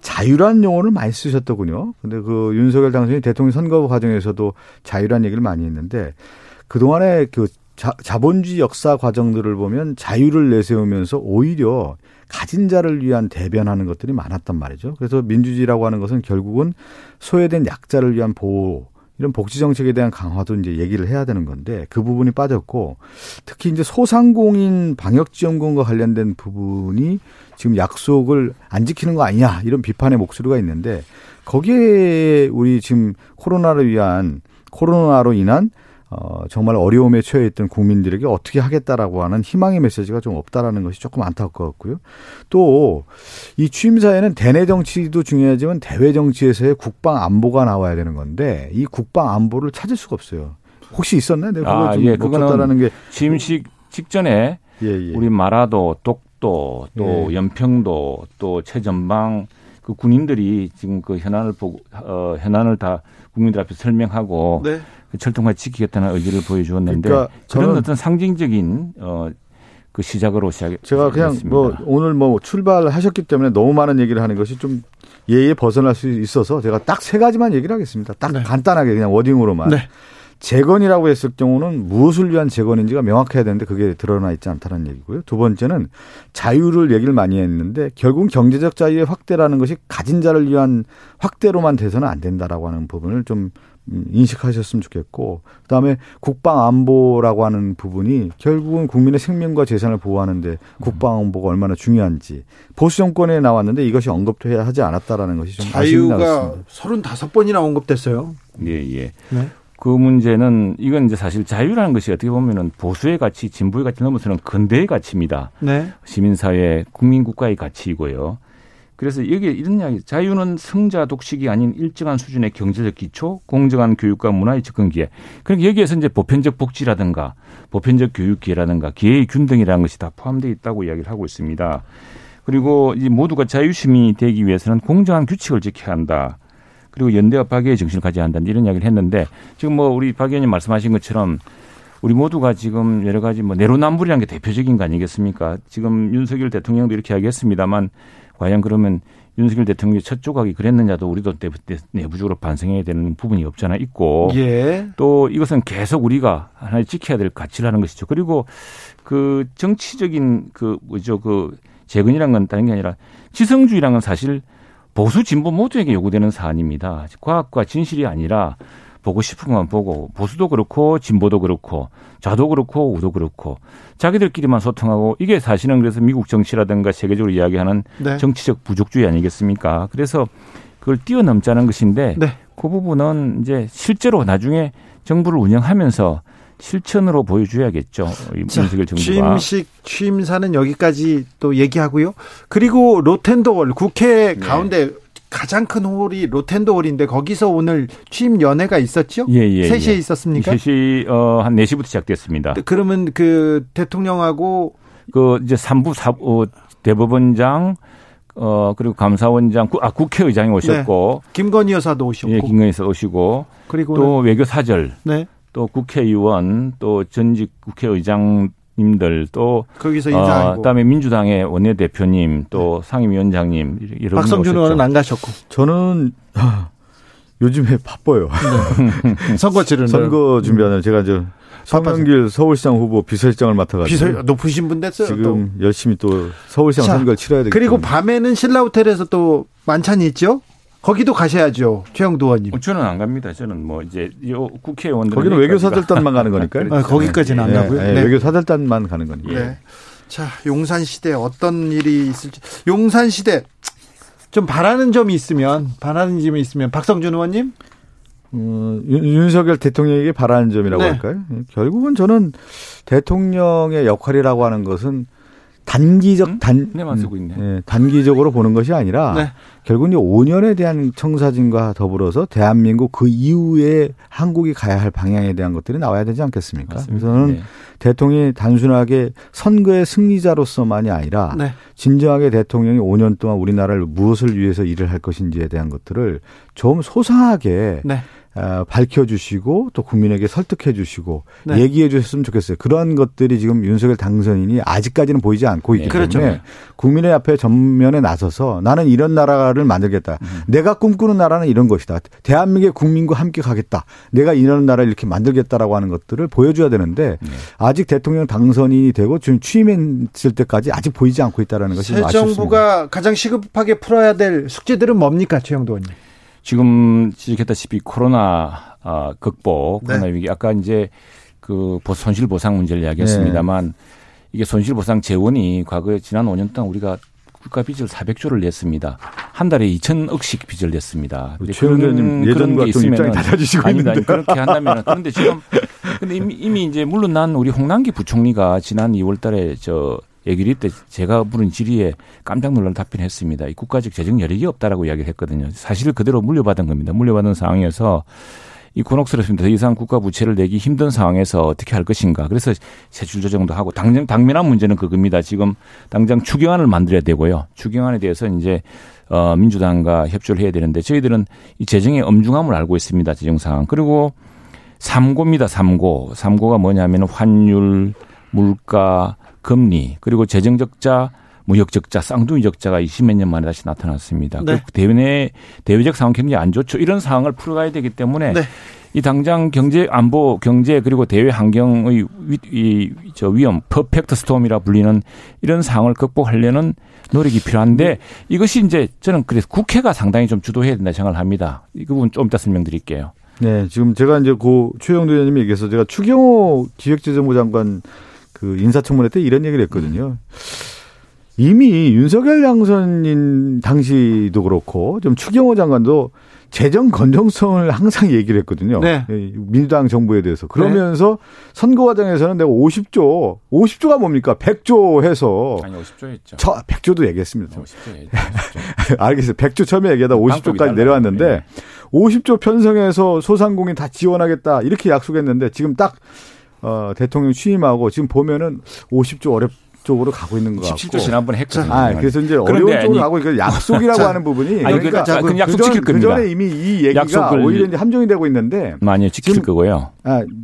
자유란 용어를 많이 쓰셨더군요. 그런데 그 윤석열 당선인 대통령 선거 과정에서도 자유란 얘기를 많이 했는데, 그동안의 그 자본주의 역사 과정들을 보면 자유를 내세우면서 오히려 가진 자를 위한 대변하는 것들이 많았단 말이죠. 그래서 민주주의라고 하는 것은 결국은 소외된 약자를 위한 보호, 이런 복지 정책에 대한 강화도 이제 얘기를 해야 되는 건데 그 부분이 빠졌고, 특히 이제 소상공인 방역 지원금과 관련된 부분이 지금 약속을 안 지키는 거 아니냐 이런 비판의 목소리가 있는데, 거기에 우리 지금 코로나로 인한 정말 어려움에 처해 있던 국민들에게 어떻게 하겠다라고 하는 희망의 메시지가 좀 없다라는 것이 조금 안타깝고요. 또 이 취임사에는 대내 정치도 중요하지만 대외 정치에서의 국방 안보가 나와야 되는 건데 이 국방 안보를 찾을 수가 없어요. 혹시 있었나요? 내가 그거는 게 취임식 직전에 우리 마라도, 독도, 또 연평도, 또 최전방 그 군인들이 지금 그 현안을 보고 현안을 다 국민들 앞에 설명하고. 네. 철통같이 지키겠다는 의지를 보여주었는데, 그러니까 그런 어떤 상징적인 그 시작으로 시작했습니다. 제가 그냥 오늘 출발하셨기 때문에 너무 많은 얘기를 하는 것이 좀 예의에 벗어날 수 있어서 제가 딱 세 가지만 얘기를 하겠습니다. 딱 네. 간단하게 그냥 워딩으로만. 네. 재건이라고 했을 경우는 무엇을 위한 재건인지가 명확해야 되는데 그게 드러나 있지 않다는 얘기고요. 두 번째는 자유를 얘기를 많이 했는데 결국 경제적 자유의 확대라는 것이 가진 자를 위한 확대로만 돼서는 안 된다라고 하는 부분을 좀 인식하셨으면 좋겠고, 그다음에 국방안보라고 하는 부분이 결국은 국민의 생명과 재산을 보호하는 데 국방안보가 얼마나 중요한지 보수 정권에 나왔는데 이것이 언급돼야 하지 않았다라는 것이 좀 아쉬움이 남았습니다. 자유가 35번이나 언급됐어요. 예. 네. 그 문제는 이건 이제 사실 자유라는 것이 어떻게 보면은 보수의 가치, 진보의 가치 넘어서는 근대의 가치입니다. 네. 시민사회, 국민국가의 가치이고요. 그래서 여기에 이런 이야기, 자유는 성자 독식이 아닌 일정한 수준의 경제적 기초, 공정한 교육과 문화의 접근 기회. 그러니까 여기에서 이제 보편적 복지라든가 보편적 교육 기회라든가 기회의 균등이라는 것이 다 포함되어 있다고 이야기를 하고 있습니다. 그리고 이 모두가 자유시민이 되기 위해서는 공정한 규칙을 지켜야 한다. 그리고 연대와 박애의 정신을 가져야 한다는 이런 이야기를 했는데, 지금 우리 박 의원님 말씀하신 것처럼 우리 모두가 지금 여러 가지 내로남불이라는 게 대표적인 거 아니겠습니까? 지금 윤석열 대통령도 이렇게 이야기했습니다만, 과연 그러면 윤석열 대통령의 첫 조각이 그랬느냐도 우리도 내부적으로 반성해야 되는 부분이 없잖아 있고, 예. 또 이것은 계속 우리가 하나의 지켜야 될 가치라는 것이죠. 그리고 그 정치적인 재건이란 건 다른 게 아니라 지성주의란 건 사실 보수 진보 모두에게 요구되는 사안입니다. 과학과 진실이 아니라 보고 싶은 것만 보고 보수도 그렇고 진보도 그렇고 좌도 그렇고 우도 그렇고 자기들끼리만 소통하고 이게 사실은 그래서 미국 정치라든가 세계적으로 이야기하는 네. 정치적 부족주의 아니겠습니까? 그래서 그걸 뛰어넘자는 것인데 네. 그 부분은 이제 실제로 나중에 정부를 운영하면서 실천으로 보여줘야겠죠. 윤석열 정부가. 취임사는 여기까지 또 얘기하고요. 그리고 로텐도홀 국회 네. 가운데 가장 큰 홀이 로텐도홀인데 거기서 오늘 취임 연회가 있었죠? 예, 3시에 있었습니까? 3시 한 4시부터 시작됐습니다. 그러면 그 대통령하고 그 이제 3부 대법원장 그리고 감사원장, 국회의장이 오셨고 네. 김건희 여사도 오셨고. 예, 김건희 여사 오시고. 그리고 또 외교 사절. 네. 또 국회의원, 또 전직 국회의장님들, 또 거기서 인사하고, 그다음에 민주당의 원내대표님, 또 네. 상임위원장님 이런 박성준 의원은 안 가셨고 저는 요즘에 바빠요. 네. 선거 준비하는 제가 저 송영길 서울시장 후보 비서실장을 맡아가지고 높으신 분 됐어요. 지금 또. 열심히 또 서울시장 선거를 치러야 되겠죠. 그리고 밤에는 신라호텔에서 또 만찬이 있죠. 거기도 가셔야죠. 최영도 의원님. 저는 안 갑니다. 저는 뭐 이제 국회의원들. 거기는 외교사절단만 가는 거니까요. 아, 거기까지는 안 가고요. 네. 외교사절단만 가는 거니까요. 네. 자, 용산시대 어떤 일이 있을지. 용산시대 좀 바라는 점이 있으면 박성준 의원님. 윤석열 대통령에게 바라는 점이라고 네. 할까요? 결국은 저는 대통령의 역할이라고 하는 것은 단기적으로 보는 것이 아니라 네. 결국은 5년에 대한 청사진과 더불어서 대한민국 그 이후에 한국이 가야 할 방향에 대한 것들이 나와야 되지 않겠습니까? 맞습니다. 그래서 저는 네. 대통령이 단순하게 선거의 승리자로서만이 아니라 네. 진정하게 대통령이 5년 동안 우리나라를 무엇을 위해서 일을 할 것인지에 대한 것들을 좀 소상하게 네. 밝혀주시고 또 국민에게 설득해주시고 네. 얘기해 주셨으면 좋겠어요. 그런 것들이 지금 윤석열 당선인이 아직까지는 보이지 않고 있기 네. 때문에 그렇죠. 국민의 앞에 전면에 나서서 나는 이런 나라를 만들겠다. 내가 꿈꾸는 나라는 이런 것이다. 대한민국의 국민과 함께 가겠다. 내가 이런 나라를 이렇게 만들겠다라고 하는 것들을 보여줘야 되는데 네. 아직 대통령 당선인이 되고 지금 취임했을 때까지 아직 보이지 않고 있다는 것이 아쉽습니다. 새 정부가 가장 시급하게 풀어야 될 숙제들은 뭡니까? 최영도 의원님. 지금 지적했다시피 코로나 극복, 코로나 네. 위기, 아까 이제 그 손실보상 문제를 이야기했습니다만 네. 이게 손실보상 재원이 과거에 지난 5년 동안 우리가 국가 빚을 400조를 냈습니다. 한 달에 2,000억씩 빚을 냈습니다. 최영도님 예전과 좀 입장이 달라지시고 있는데. 아니, 그렇게 한다면. 그런데 지금 근데 이미 이제 물론 난 우리 홍남기 부총리가 지난 2월 달에 얘기를 때 제가 부른 질의에 깜짝 놀란 답변했습니다. 이 국가적 재정 여력이 없다라고 이야기를 했거든요. 사실 그대로 물려받은 겁니다. 물려받은 상황에서 이 곤혹스럽습니다. 더 이상 국가 부채를 내기 힘든 상황에서 어떻게 할 것인가. 그래서 세출 조정도 하고 당면한 문제는 그겁니다. 지금 당장 추경안을 만들어야 되고요. 추경안에 대해서 이제 민주당과 협조를 해야 되는데 저희들은 이 재정의 엄중함을 알고 있습니다. 재정 상황. 그리고 3고입니다. 3고. 3고가 뭐냐면 환율, 물가, 금리 그리고 재정적자, 무역적자, 쌍둥이적자가 20몇 년 만에 다시 나타났습니다. 네. 대외적 상황 굉장히 안 좋죠. 이런 상황을 풀어가야 되기 때문에 네. 이 당장 경제 안보, 경제 그리고 대외 환경의 위험, 퍼펙트 스톰이라 불리는 이런 상황을 극복하려는 노력이 필요한데 이것이 이제 저는 그래서 국회가 상당히 좀 주도해야 된다 생각을 합니다. 이 부분 좀 이따 설명드릴게요. 네, 지금 제가 이제 최영도 의원님이 얘기해서 제가 추경호 기획재정부 장관 그 인사청문회 때 이런 얘기를 했거든요. 이미 윤석열 당선인 당시도 그렇고 좀 추경호 장관도 재정 건전성을 항상 얘기를 했거든요. 네. 민주당 정부에 대해서. 그러면서 네. 선거 과정에서는 내가 50조가 뭡니까? 100조 해서. 아니, 50조 했죠. 100조도 얘기했습니다. 50조. 알겠어요. 100조 처음에 얘기하다 50조까지 내려왔는데 네. 50조 편성해서 소상공인 다 지원하겠다 이렇게 약속했는데 지금 딱 대통령 취임하고 지금 보면은 50조 쪽으로 가고 있는 것 같고. 17조 지난번에 했거든요. 그래서 이제 어려운 쪽으로 가고 약속이라고 하는 부분이 그러니까 약속 지킬 겁니다. 그전에 이미 이 얘기가 오히려 이제 함정이 되고 있는데. 많이 지킬 지금, 거고요.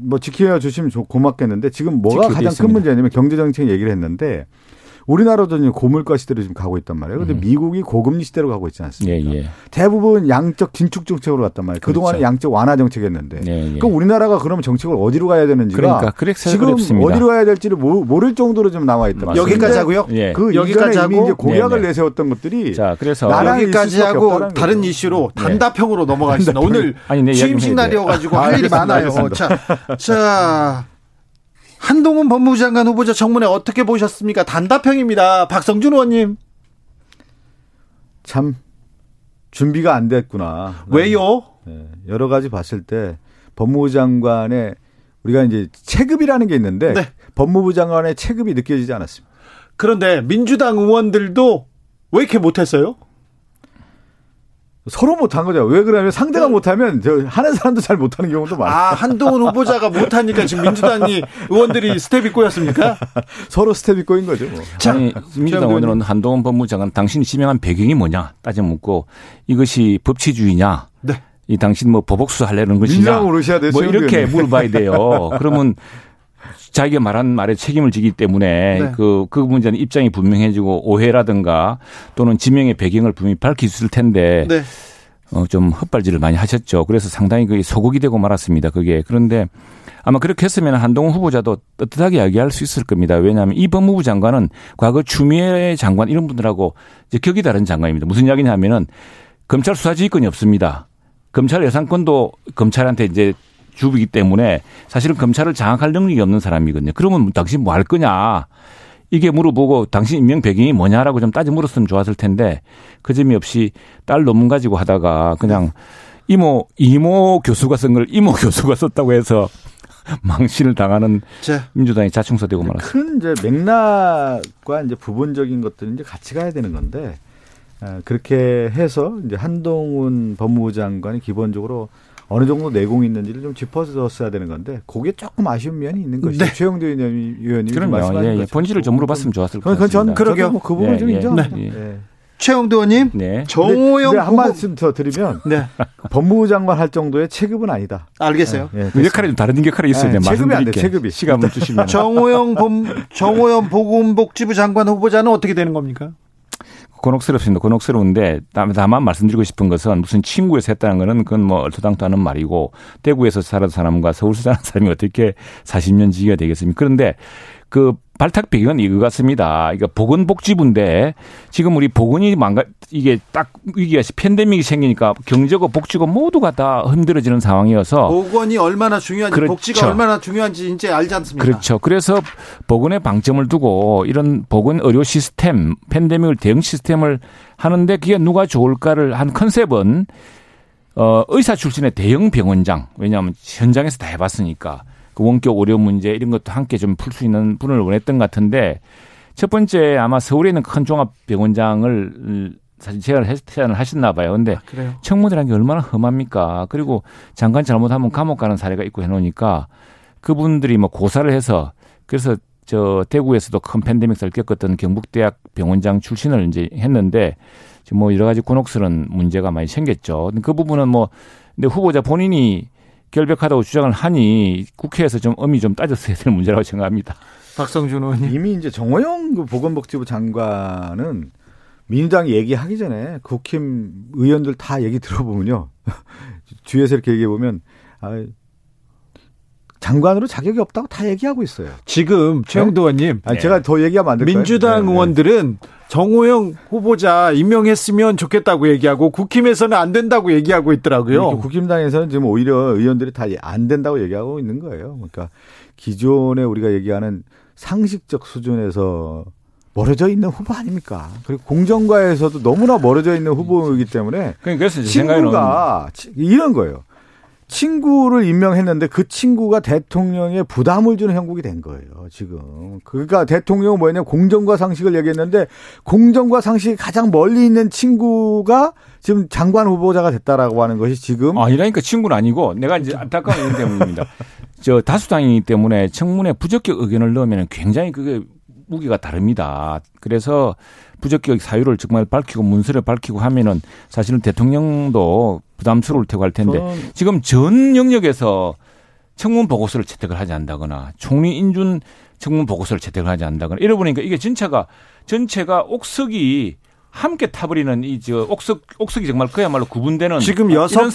뭐 지켜주시면 고맙겠는데 지금 뭐가 가장 큰 문제냐면 경제정책 얘기를 했는데 우리나라도 지금 고물가 시대로 지금 가고 있단 말이에요. 그런데 미국이 고금리 시대로 가고 있지 않습니까? 예, 예. 대부분 양적 긴축 정책으로 갔단 말이에요. 그렇죠. 그동안은 양적 완화 정책이었는데. 예, 예. 그럼 우리나라가 그러면 정책을 어디로 가야 되는지가 그러니까, 지금 그렇습니다. 어디로 가야 될지를 모를 정도로 좀 남아있단 말이에요. 여기까지 하고요. 예. 그 여기까지 이전에 이미 이제 공약을 예, 예. 내세웠던 것들이 자, 그래서 여기까지 하고 다른 거죠. 이슈로 단답형으로 넘어가겠습니다. 오늘 취임식 날이어가지고 할 일이 많아요. 자. 한동훈 법무부 장관 후보자 청문회 어떻게 보셨습니까? 단답형입니다. 박성준 의원님. 참 준비가 안 됐구나. 왜요? 네, 여러 가지 봤을 때 법무부 장관의 우리가 이제 체급이라는 게 있는데 네. 법무부 장관의 체급이 느껴지지 않았습니다. 그런데 민주당 의원들도 왜 이렇게 못했어요? 서로 못한 거죠. 왜 그러냐면 상대가 못하면 하는 사람도 잘 못하는 경우도 많아요. 아, 한동훈 후보자가 못하니까 지금 민주당이 의원들이 스텝이 꼬였습니까? 서로 스텝이 꼬인 거죠. 뭐. 자, 아니, 민주당 의원은 한동훈 법무장관 당신이 지명한 배경이 뭐냐 따져 묻고 이것이 법치주의냐. 네. 이 당신 뭐 보복수사하려는 것이냐. 뭐 이렇게 물어봐야 돼요. 그러면 자기가 말한 말에 책임을 지기 때문에 네. 그 문제는 입장이 분명해지고 오해라든가 또는 지명의 배경을 분명히 밝히실 텐데 네. 좀 헛발질을 많이 하셨죠. 그래서 상당히 그게 소극이 되고 말았습니다. 그게 그런데 아마 그렇게 했으면 한동훈 후보자도 떳떳하게 이야기할 수 있을 겁니다. 왜냐하면 이 법무부 장관은 과거 추미애 장관 이런 분들하고 이제 격이 다른 장관입니다. 무슨 이야기냐면은 검찰 수사지휘권이 없습니다. 검찰 예산권도 검찰한테 이제 주부이기 때문에 사실은 검찰을 장악할 능력이 없는 사람이거든요. 그러면 당신 뭐 할 거냐 이게 물어보고 당신 임명 배경이 뭐냐라고 좀 따져 물었으면 좋았을 텐데 그 점이 없이 딸 논문 가지고 하다가 그냥 이모 교수가 쓴 걸 이모 교수가 썼다고 해서 망신을 당하는 민주당이 자충서되고 말았습니다. 큰 이제 맥락과 이제 부분적인 것들은 이제 같이 가야 되는 건데 그렇게 해서 이제 한동훈 법무부 장관이 기본적으로 어느 정도 내공이 있는지를 좀 짚어줬어야 되는 건데 그게 조금 아쉬운 면이 있는 것이죠. 네. 최영도 의원님이 말씀하신 예, 예. 본질을 좀 물어봤으면 좋았을 것 같습니다. 전 그러게요. 뭐 그 부분을 좀 인정합니다. 네. 네. 최영도 의원님. 네. 정호영 한 말씀 더 드리면 네. 법무부 장관 할 정도의 체급은 아니다. 알겠어요. 네. 네. 역할이 좀 다른 역할이 있어요. 네. 체급이 안 돼. 체급이. 시간을 주시면. 정호영 보건복지부 장관 후보자는 어떻게 되는 겁니까? 곤혹스럽습니다. 곤혹스러운데 다만 말씀드리고 싶은 것은 무슨 친구에서 했다는 거는 그건 뭐 얼토당토 하는 말이고 대구에서 살아온 사람과 서울에서 사는 사람이 어떻게 40년 지기가 되겠습니까? 그런데 그 발탁 배경은 이거 같습니다. 그러니까 보건복지부인데 지금 우리 보건이 이게 딱 위기가 팬데믹이 생기니까 경제고 복지고 모두가 다 흔들어지는 상황이어서 보건이 얼마나 중요한지 그렇죠. 복지가 얼마나 중요한지 이제 알지 않습니까? 그렇죠. 그래서 보건에 방점을 두고 이런 보건 의료 시스템, 팬데믹 대응 시스템을 하는데 그게 누가 좋을까를 한 컨셉은 의사 출신의 대형 병원장. 왜냐하면 현장에서 다 해봤으니까. 그 원격 의료 문제 이런 것도 함께 좀 풀 수 있는 분을 원했던 것 같은데 첫 번째 아마 서울에 있는 큰 종합병원장을 사실 제안을 하셨나 봐요. 그런데 청문회라는 게 얼마나 험합니까? 그리고 잠깐 잘못하면 감옥 가는 사례가 있고 해놓으니까 그분들이 뭐 고사를 해서 그래서 저 대구에서도 큰 팬데믹을 겪었던 경북대학 병원장 출신을 이제 했는데 지금 뭐 여러 가지 곤혹스러운 문제가 많이 생겼죠. 그 부분은 뭐 근데 후보자 본인이 결백하다고 주장을 하니 국회에서 좀 엄히 좀 따졌어야 될 문제라고 생각합니다. 박성준 의원님. 이미 이제 정호영 보건복지부 장관은 민주당 얘기하기 전에 국힘 의원들 다 얘기 들어보면요. 뒤에서 이렇게 얘기해보면 장관으로 자격이 없다고 다 얘기하고 있어요. 지금 최영도 의원님. 네. 제가 더 얘기하면 안 될까요? 민주당 네, 의원들은 네. 정호영 후보자 임명했으면 좋겠다고 얘기하고 국힘에서는 안 된다고 얘기하고 있더라고요. 국힘당에서는 지금 오히려 의원들이 다 안 된다고 얘기하고 있는 거예요. 그러니까 기존에 우리가 얘기하는 상식적 수준에서 멀어져 있는 후보 아닙니까? 그리고 공정과에서도 너무나 멀어져 있는 후보이기 때문에 그래서 친구가 이런 거예요. 친구를 임명했는데 그 친구가 대통령에 부담을 주는 형국이 된 거예요, 지금. 그러니까 대통령은 뭐였냐면 공정과 상식을 얘기했는데 공정과 상식이 가장 멀리 있는 친구가 지금 장관 후보자가 됐다라고 하는 것이 지금. 아니라니까 친구는 아니고 내가 이제 안타까운 이유 때문입니다. 저 다수당이기 때문에 청문회 부적격 의견을 넣으면 굉장히 그게 무게가 다릅니다. 그래서 부적격 사유를 정말 밝히고 문서를 밝히고 하면은 사실은 대통령도 부담스러울 테고 할 텐데 지금 전 영역에서 청문 보고서를 채택을 하지 않는다거나 총리 인준 청문 보고서를 채택을 하지 않는다거나 이러 보니까 이게 전체가 옥석이 함께 타버리는 이 저 옥석이 정말 그야말로 구분되는 지금 여섯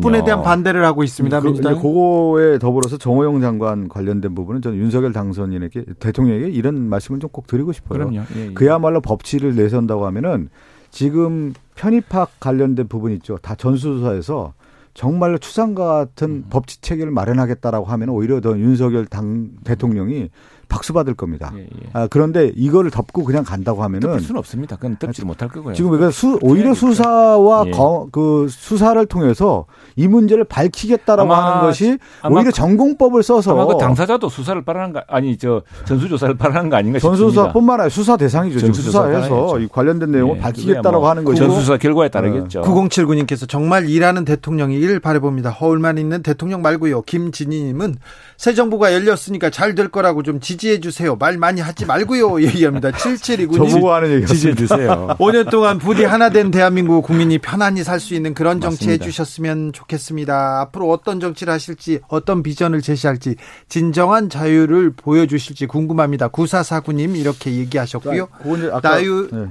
분에 대한 반대를 하고 있습니다. 그거에 더불어서 정호영 장관 관련된 부분은 저는 윤석열 당선인에게 대통령에게 이런 말씀을 좀 꼭 드리고 싶어요. 그럼요. 예, 예. 그야말로 법치를 내선다고 하면은 지금 편입학 관련된 부분 있죠. 다 전수조사에서 정말로 추상과 같은 법치 체계를 마련하겠다라고 하면 오히려 더 윤석열 당 대통령이 박수 받을 겁니다. 예, 예. 아, 그런데 이거를 덮고 그냥 간다고 하면은 덮을 수는 없습니다. 그건 덮지도 못할 거고요. 지금 그러니까 오히려 수사와 그 수사를 통해서 이 문제를 밝히겠다라고 하는 것이 오히려 전공법을 써서 아마 그 당사자도 수사를 바라는 거 아니 저 전수조사를 바라는 거 아닌가 싶습니다. 전수조사뿐만 아니라 수사 대상이죠. 전수조사해서 이 관련된 내용을 밝히겠다라고 하는 거죠. 전수조사 결과에 따르겠죠. 9079님께서 정말 일하는 대통령이 이를 바라봅니다. 허울만 있는 대통령 말고요. 김진희님은 새 정부가 열렸으니까 잘 될 거라고 좀 지지해 주세요. 말 많이 하지 말고요. 얘기합니다. 7729님. 저보고 하는 얘기였습니다. 지지해 주세요. 5년 동안 부디 하나 된 대한민국 국민이 편안히 살 수 있는 그런 정치 맞습니다. 해주셨으면 좋겠습니다. 앞으로 어떤 정치를 하실지 어떤 비전을 제시할지 진정한 자유를 보여주실지 궁금합니다. 9449님 이렇게 얘기하셨고요.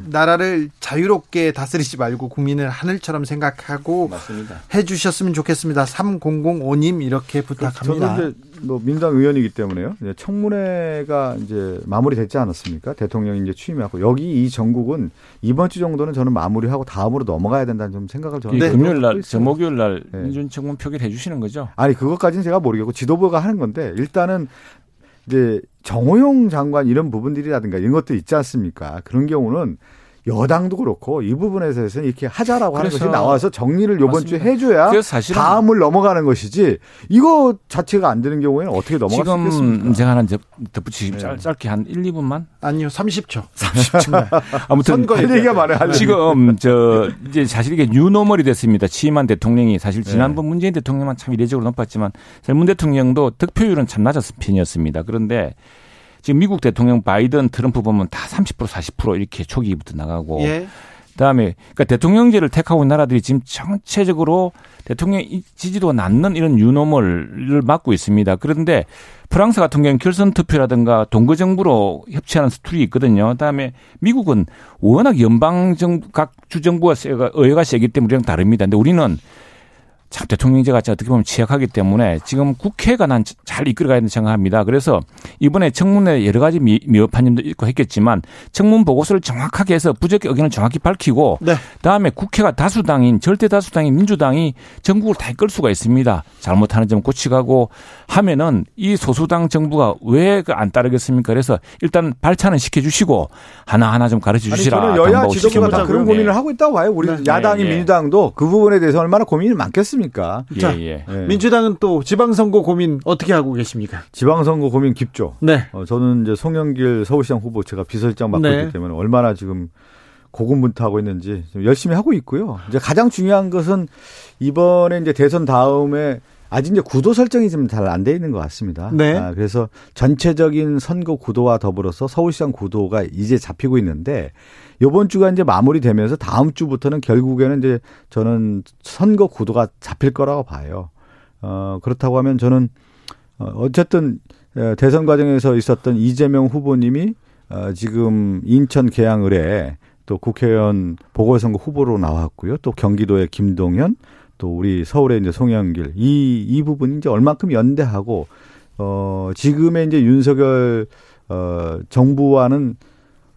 나라를 자유롭게 다스리지 말고 국민을 하늘처럼 생각하고 맞습니다. 해주셨으면 좋겠습니다. 3005님 이렇게 부탁합니다. 저는 이제 민당 의원이기 때문에요. 청문회가 이제 마무리됐지 않았습니까? 대통령이 이제 취임하고 여기 이 전국은 이번 주 정도는 저는 마무리하고 다음으로 넘어가야 된다는 좀 생각을 저는. 네. 금요일 날, 저 목요일 날 인준 청문 표결해 주시는 거죠? 아니 그것까지는 제가 모르겠고 지도부가 하는 건데 일단은 이제 정호용 장관 이런 부분들이라든가 이런 것들 있지 않습니까? 그런 경우는. 여당도 그렇고 이 부분에서는 이렇게 하자라고 하는 것이 나와서 정리를 이번 주에 해줘야 다음을 넘어가는 것이지 이거 자체가 안 되는 경우에는 어떻게 넘어갈 수 있겠습니까? 지금 제가 하나 덧붙이고 짧게 한 1, 2분만? 아니요. 30초. 아무튼 얘기가 많아요. 지금 저 이제 사실 이게 뉴노멀이 됐습니다. 취임한 대통령이 사실 지난번 문재인 대통령만 참 이례적으로 높았지만 문 대통령도 득표율은 참 낮았을 편이었습니다. 그런데 지금 미국 대통령 바이든 트럼프 보면 다 30% 40% 이렇게 초기부터 나가고 그다음에 그러니까 대통령제를 택하고 있는 나라들이 지금 전체적으로 대통령 지지도가 낮는 이런 유노멀을 맞고 있습니다. 그런데 프랑스 같은 경우는 결선 투표라든가 동거 정부로 협치하는 스툴이 있거든요. 그다음에 미국은 워낙 연방 정부 각 주정부가 의회가 세기 때문에 우리랑 다릅니다. 근데 우리는 참 대통령제가 어떻게 보면 취약하기 때문에 지금 국회가 난 잘 이끌어가야 된다고 생각합니다. 그래서 이번에 청문회 여러 가지 미흡한 점도 있고 했겠지만 청문 보고서를 정확하게 해서 부적격 의견을 정확히 밝히고 다음에 국회가 다수당인 절대 다수당인 민주당이 전국을 다 이끌 수가 있습니다. 잘못하는 점 고치가고 하면은 이 소수당 정부가 왜 안 따르겠습니까? 그래서 일단 발차는 시켜주시고 하나하나 좀 가르쳐 주시라. 저는 여야 지도부가 다 그런 고민을 하고 있다고 봐요. 우리 야당이 민주당도 그 부분에 대해서 얼마나 고민이 많겠습니까? 그러니까 민주당은 또 지방선거 고민 어떻게 하고 계십니까? 지방선거 고민 깊죠. 네. 저는 이제 송영길 서울시장 후보 제가 비서실장 맡고 있기 때문에 얼마나 지금 고군분투하고 있는지 열심히 하고 있고요. 이제 가장 중요한 것은 이번에 이제 대선 다음에 아직 이제 구도 설정이 좀 잘 안 돼 있는 것 같습니다. 네. 아, 그래서 전체적인 선거 구도와 더불어서 서울시장 구도가 이제 잡히고 있는데. 요번 주가 이제 마무리되면서 다음 주부터는 결국에는 이제 저는 선거 구도가 잡힐 거라고 봐요. 그렇다고 하면 저는 어쨌든 대선 과정에서 있었던 이재명 후보님이 지금 인천 계양을에 또 국회의원 보궐선거 후보로 나왔고요. 또 경기도의 김동현, 또 우리 서울의 이제 송영길 이 부분이 이제 얼만큼 연대하고 지금의 이제 윤석열 정부와는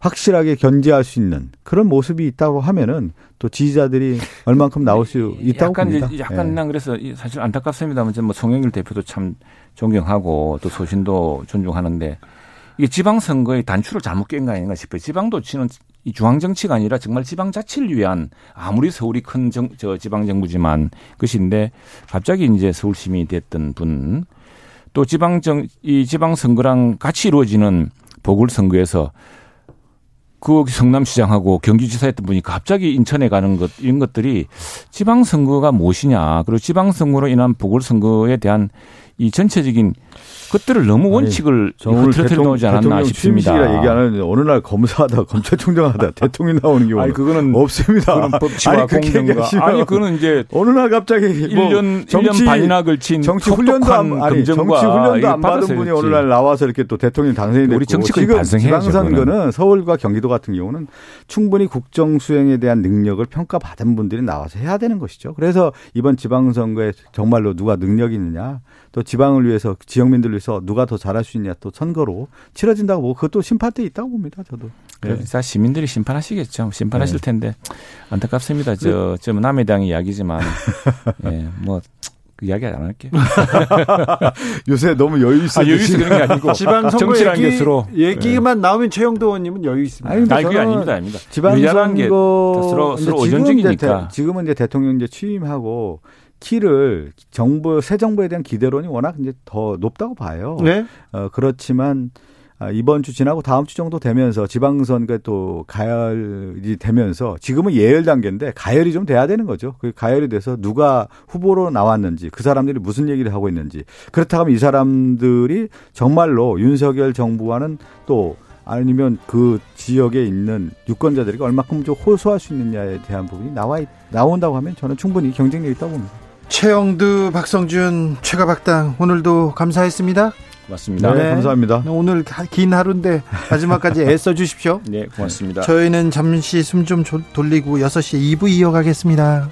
확실하게 견제할 수 있는 그런 모습이 있다고 하면은 또 지지자들이 얼만큼 나올 수 있다고 봅니다. 약간 난 그래서 사실 안타깝습니다만 송영길 대표도 참 존경하고 또 소신도 존중하는데 이게 지방선거의 단추를 잘못 깬 거 아닌가 싶어요. 지방도치는 이 중앙정치가 아니라 정말 지방자치를 위한 아무리 서울이 큰 지방정부지만 그것인데 갑자기 이제 서울시민이 됐던 분 또 이 지방선거랑 같이 이루어지는 보궐선거에서 그 성남시장하고 경기지사였던 분이 갑자기 인천에 가는 것 이런 것들이 지방선거가 무엇이냐 그리고 지방선거로 인한 보궐선거에 대한 이 전체적인 것들을 너무 원칙을 흐트러뜨려 놓지 않았나 싶습니다. 취임식이라 얘기 안 하는데 어느 날 검사하다 검찰총장하다 대통령 나오는 경우는 그거는 없습니다. 그건 법치와 공정과 아니 그거는 이제 어느 날 갑자기 1년 반이나 걸친 정치 훈련도 안 받은 분이 어느 날 나와서 이렇게 또 대통령 당선이 됐고 우리 정치권이 반성해야죠. 지방선거는 서울과 경기도 같은 경우는 충분히 국정 수행에 대한 능력을 평가받은 분들이 나와서 해야 되는 것이죠. 그래서 이번 지방선거에 정말로 누가 능력이 있느냐 또 지방을 위해서 지역민들을 위해서 누가 더 잘할 수 있냐 또 선거로 치러진다고 보고 그것도 심판대에 있다고 봅니다. 저도. 네. 그래서 시민들이 심판하시겠죠. 심판하실 텐데 안타깝습니다. 저 남의 당 이야기지만 네, 뭐 이야기 안 할게요. 요새 너무 여유 있어. 여유 있어 그런 게 아니고 지방선거 얘기만 나오면 최영도 의원님은 여유 있습니다. 아니, 그게 아닙니다. 지방선거 게 서로 의존적이니까. 지금은 이제 대통령 이제 취임하고. 키를 새 정부에 대한 기대론이 워낙 이제 더 높다고 봐요. 네. 그렇지만 이번 주 지나고 다음 주 정도 되면서 지방선거에 또 가열이 되면서 지금은 예열 단계인데 가열이 좀 돼야 되는 거죠. 그 가열이 돼서 누가 후보로 나왔는지 그 사람들이 무슨 얘기를 하고 있는지 그렇다면 이 사람들이 정말로 윤석열 정부와는 또 아니면 그 지역에 있는 유권자들이 얼마큼 좀 호소할 수 있느냐에 대한 부분이 나온다고 하면 저는 충분히 경쟁력이 있다고 봅니다. 최영두, 박성준, 최가박당 오늘도 감사했습니다. 고맙습니다. 네, 감사합니다. 오늘 긴 하루인데 마지막까지 애써 주십시오. 네, 고맙습니다. 저희는 잠시 숨 좀 돌리고 6시 2부 이어가겠습니다.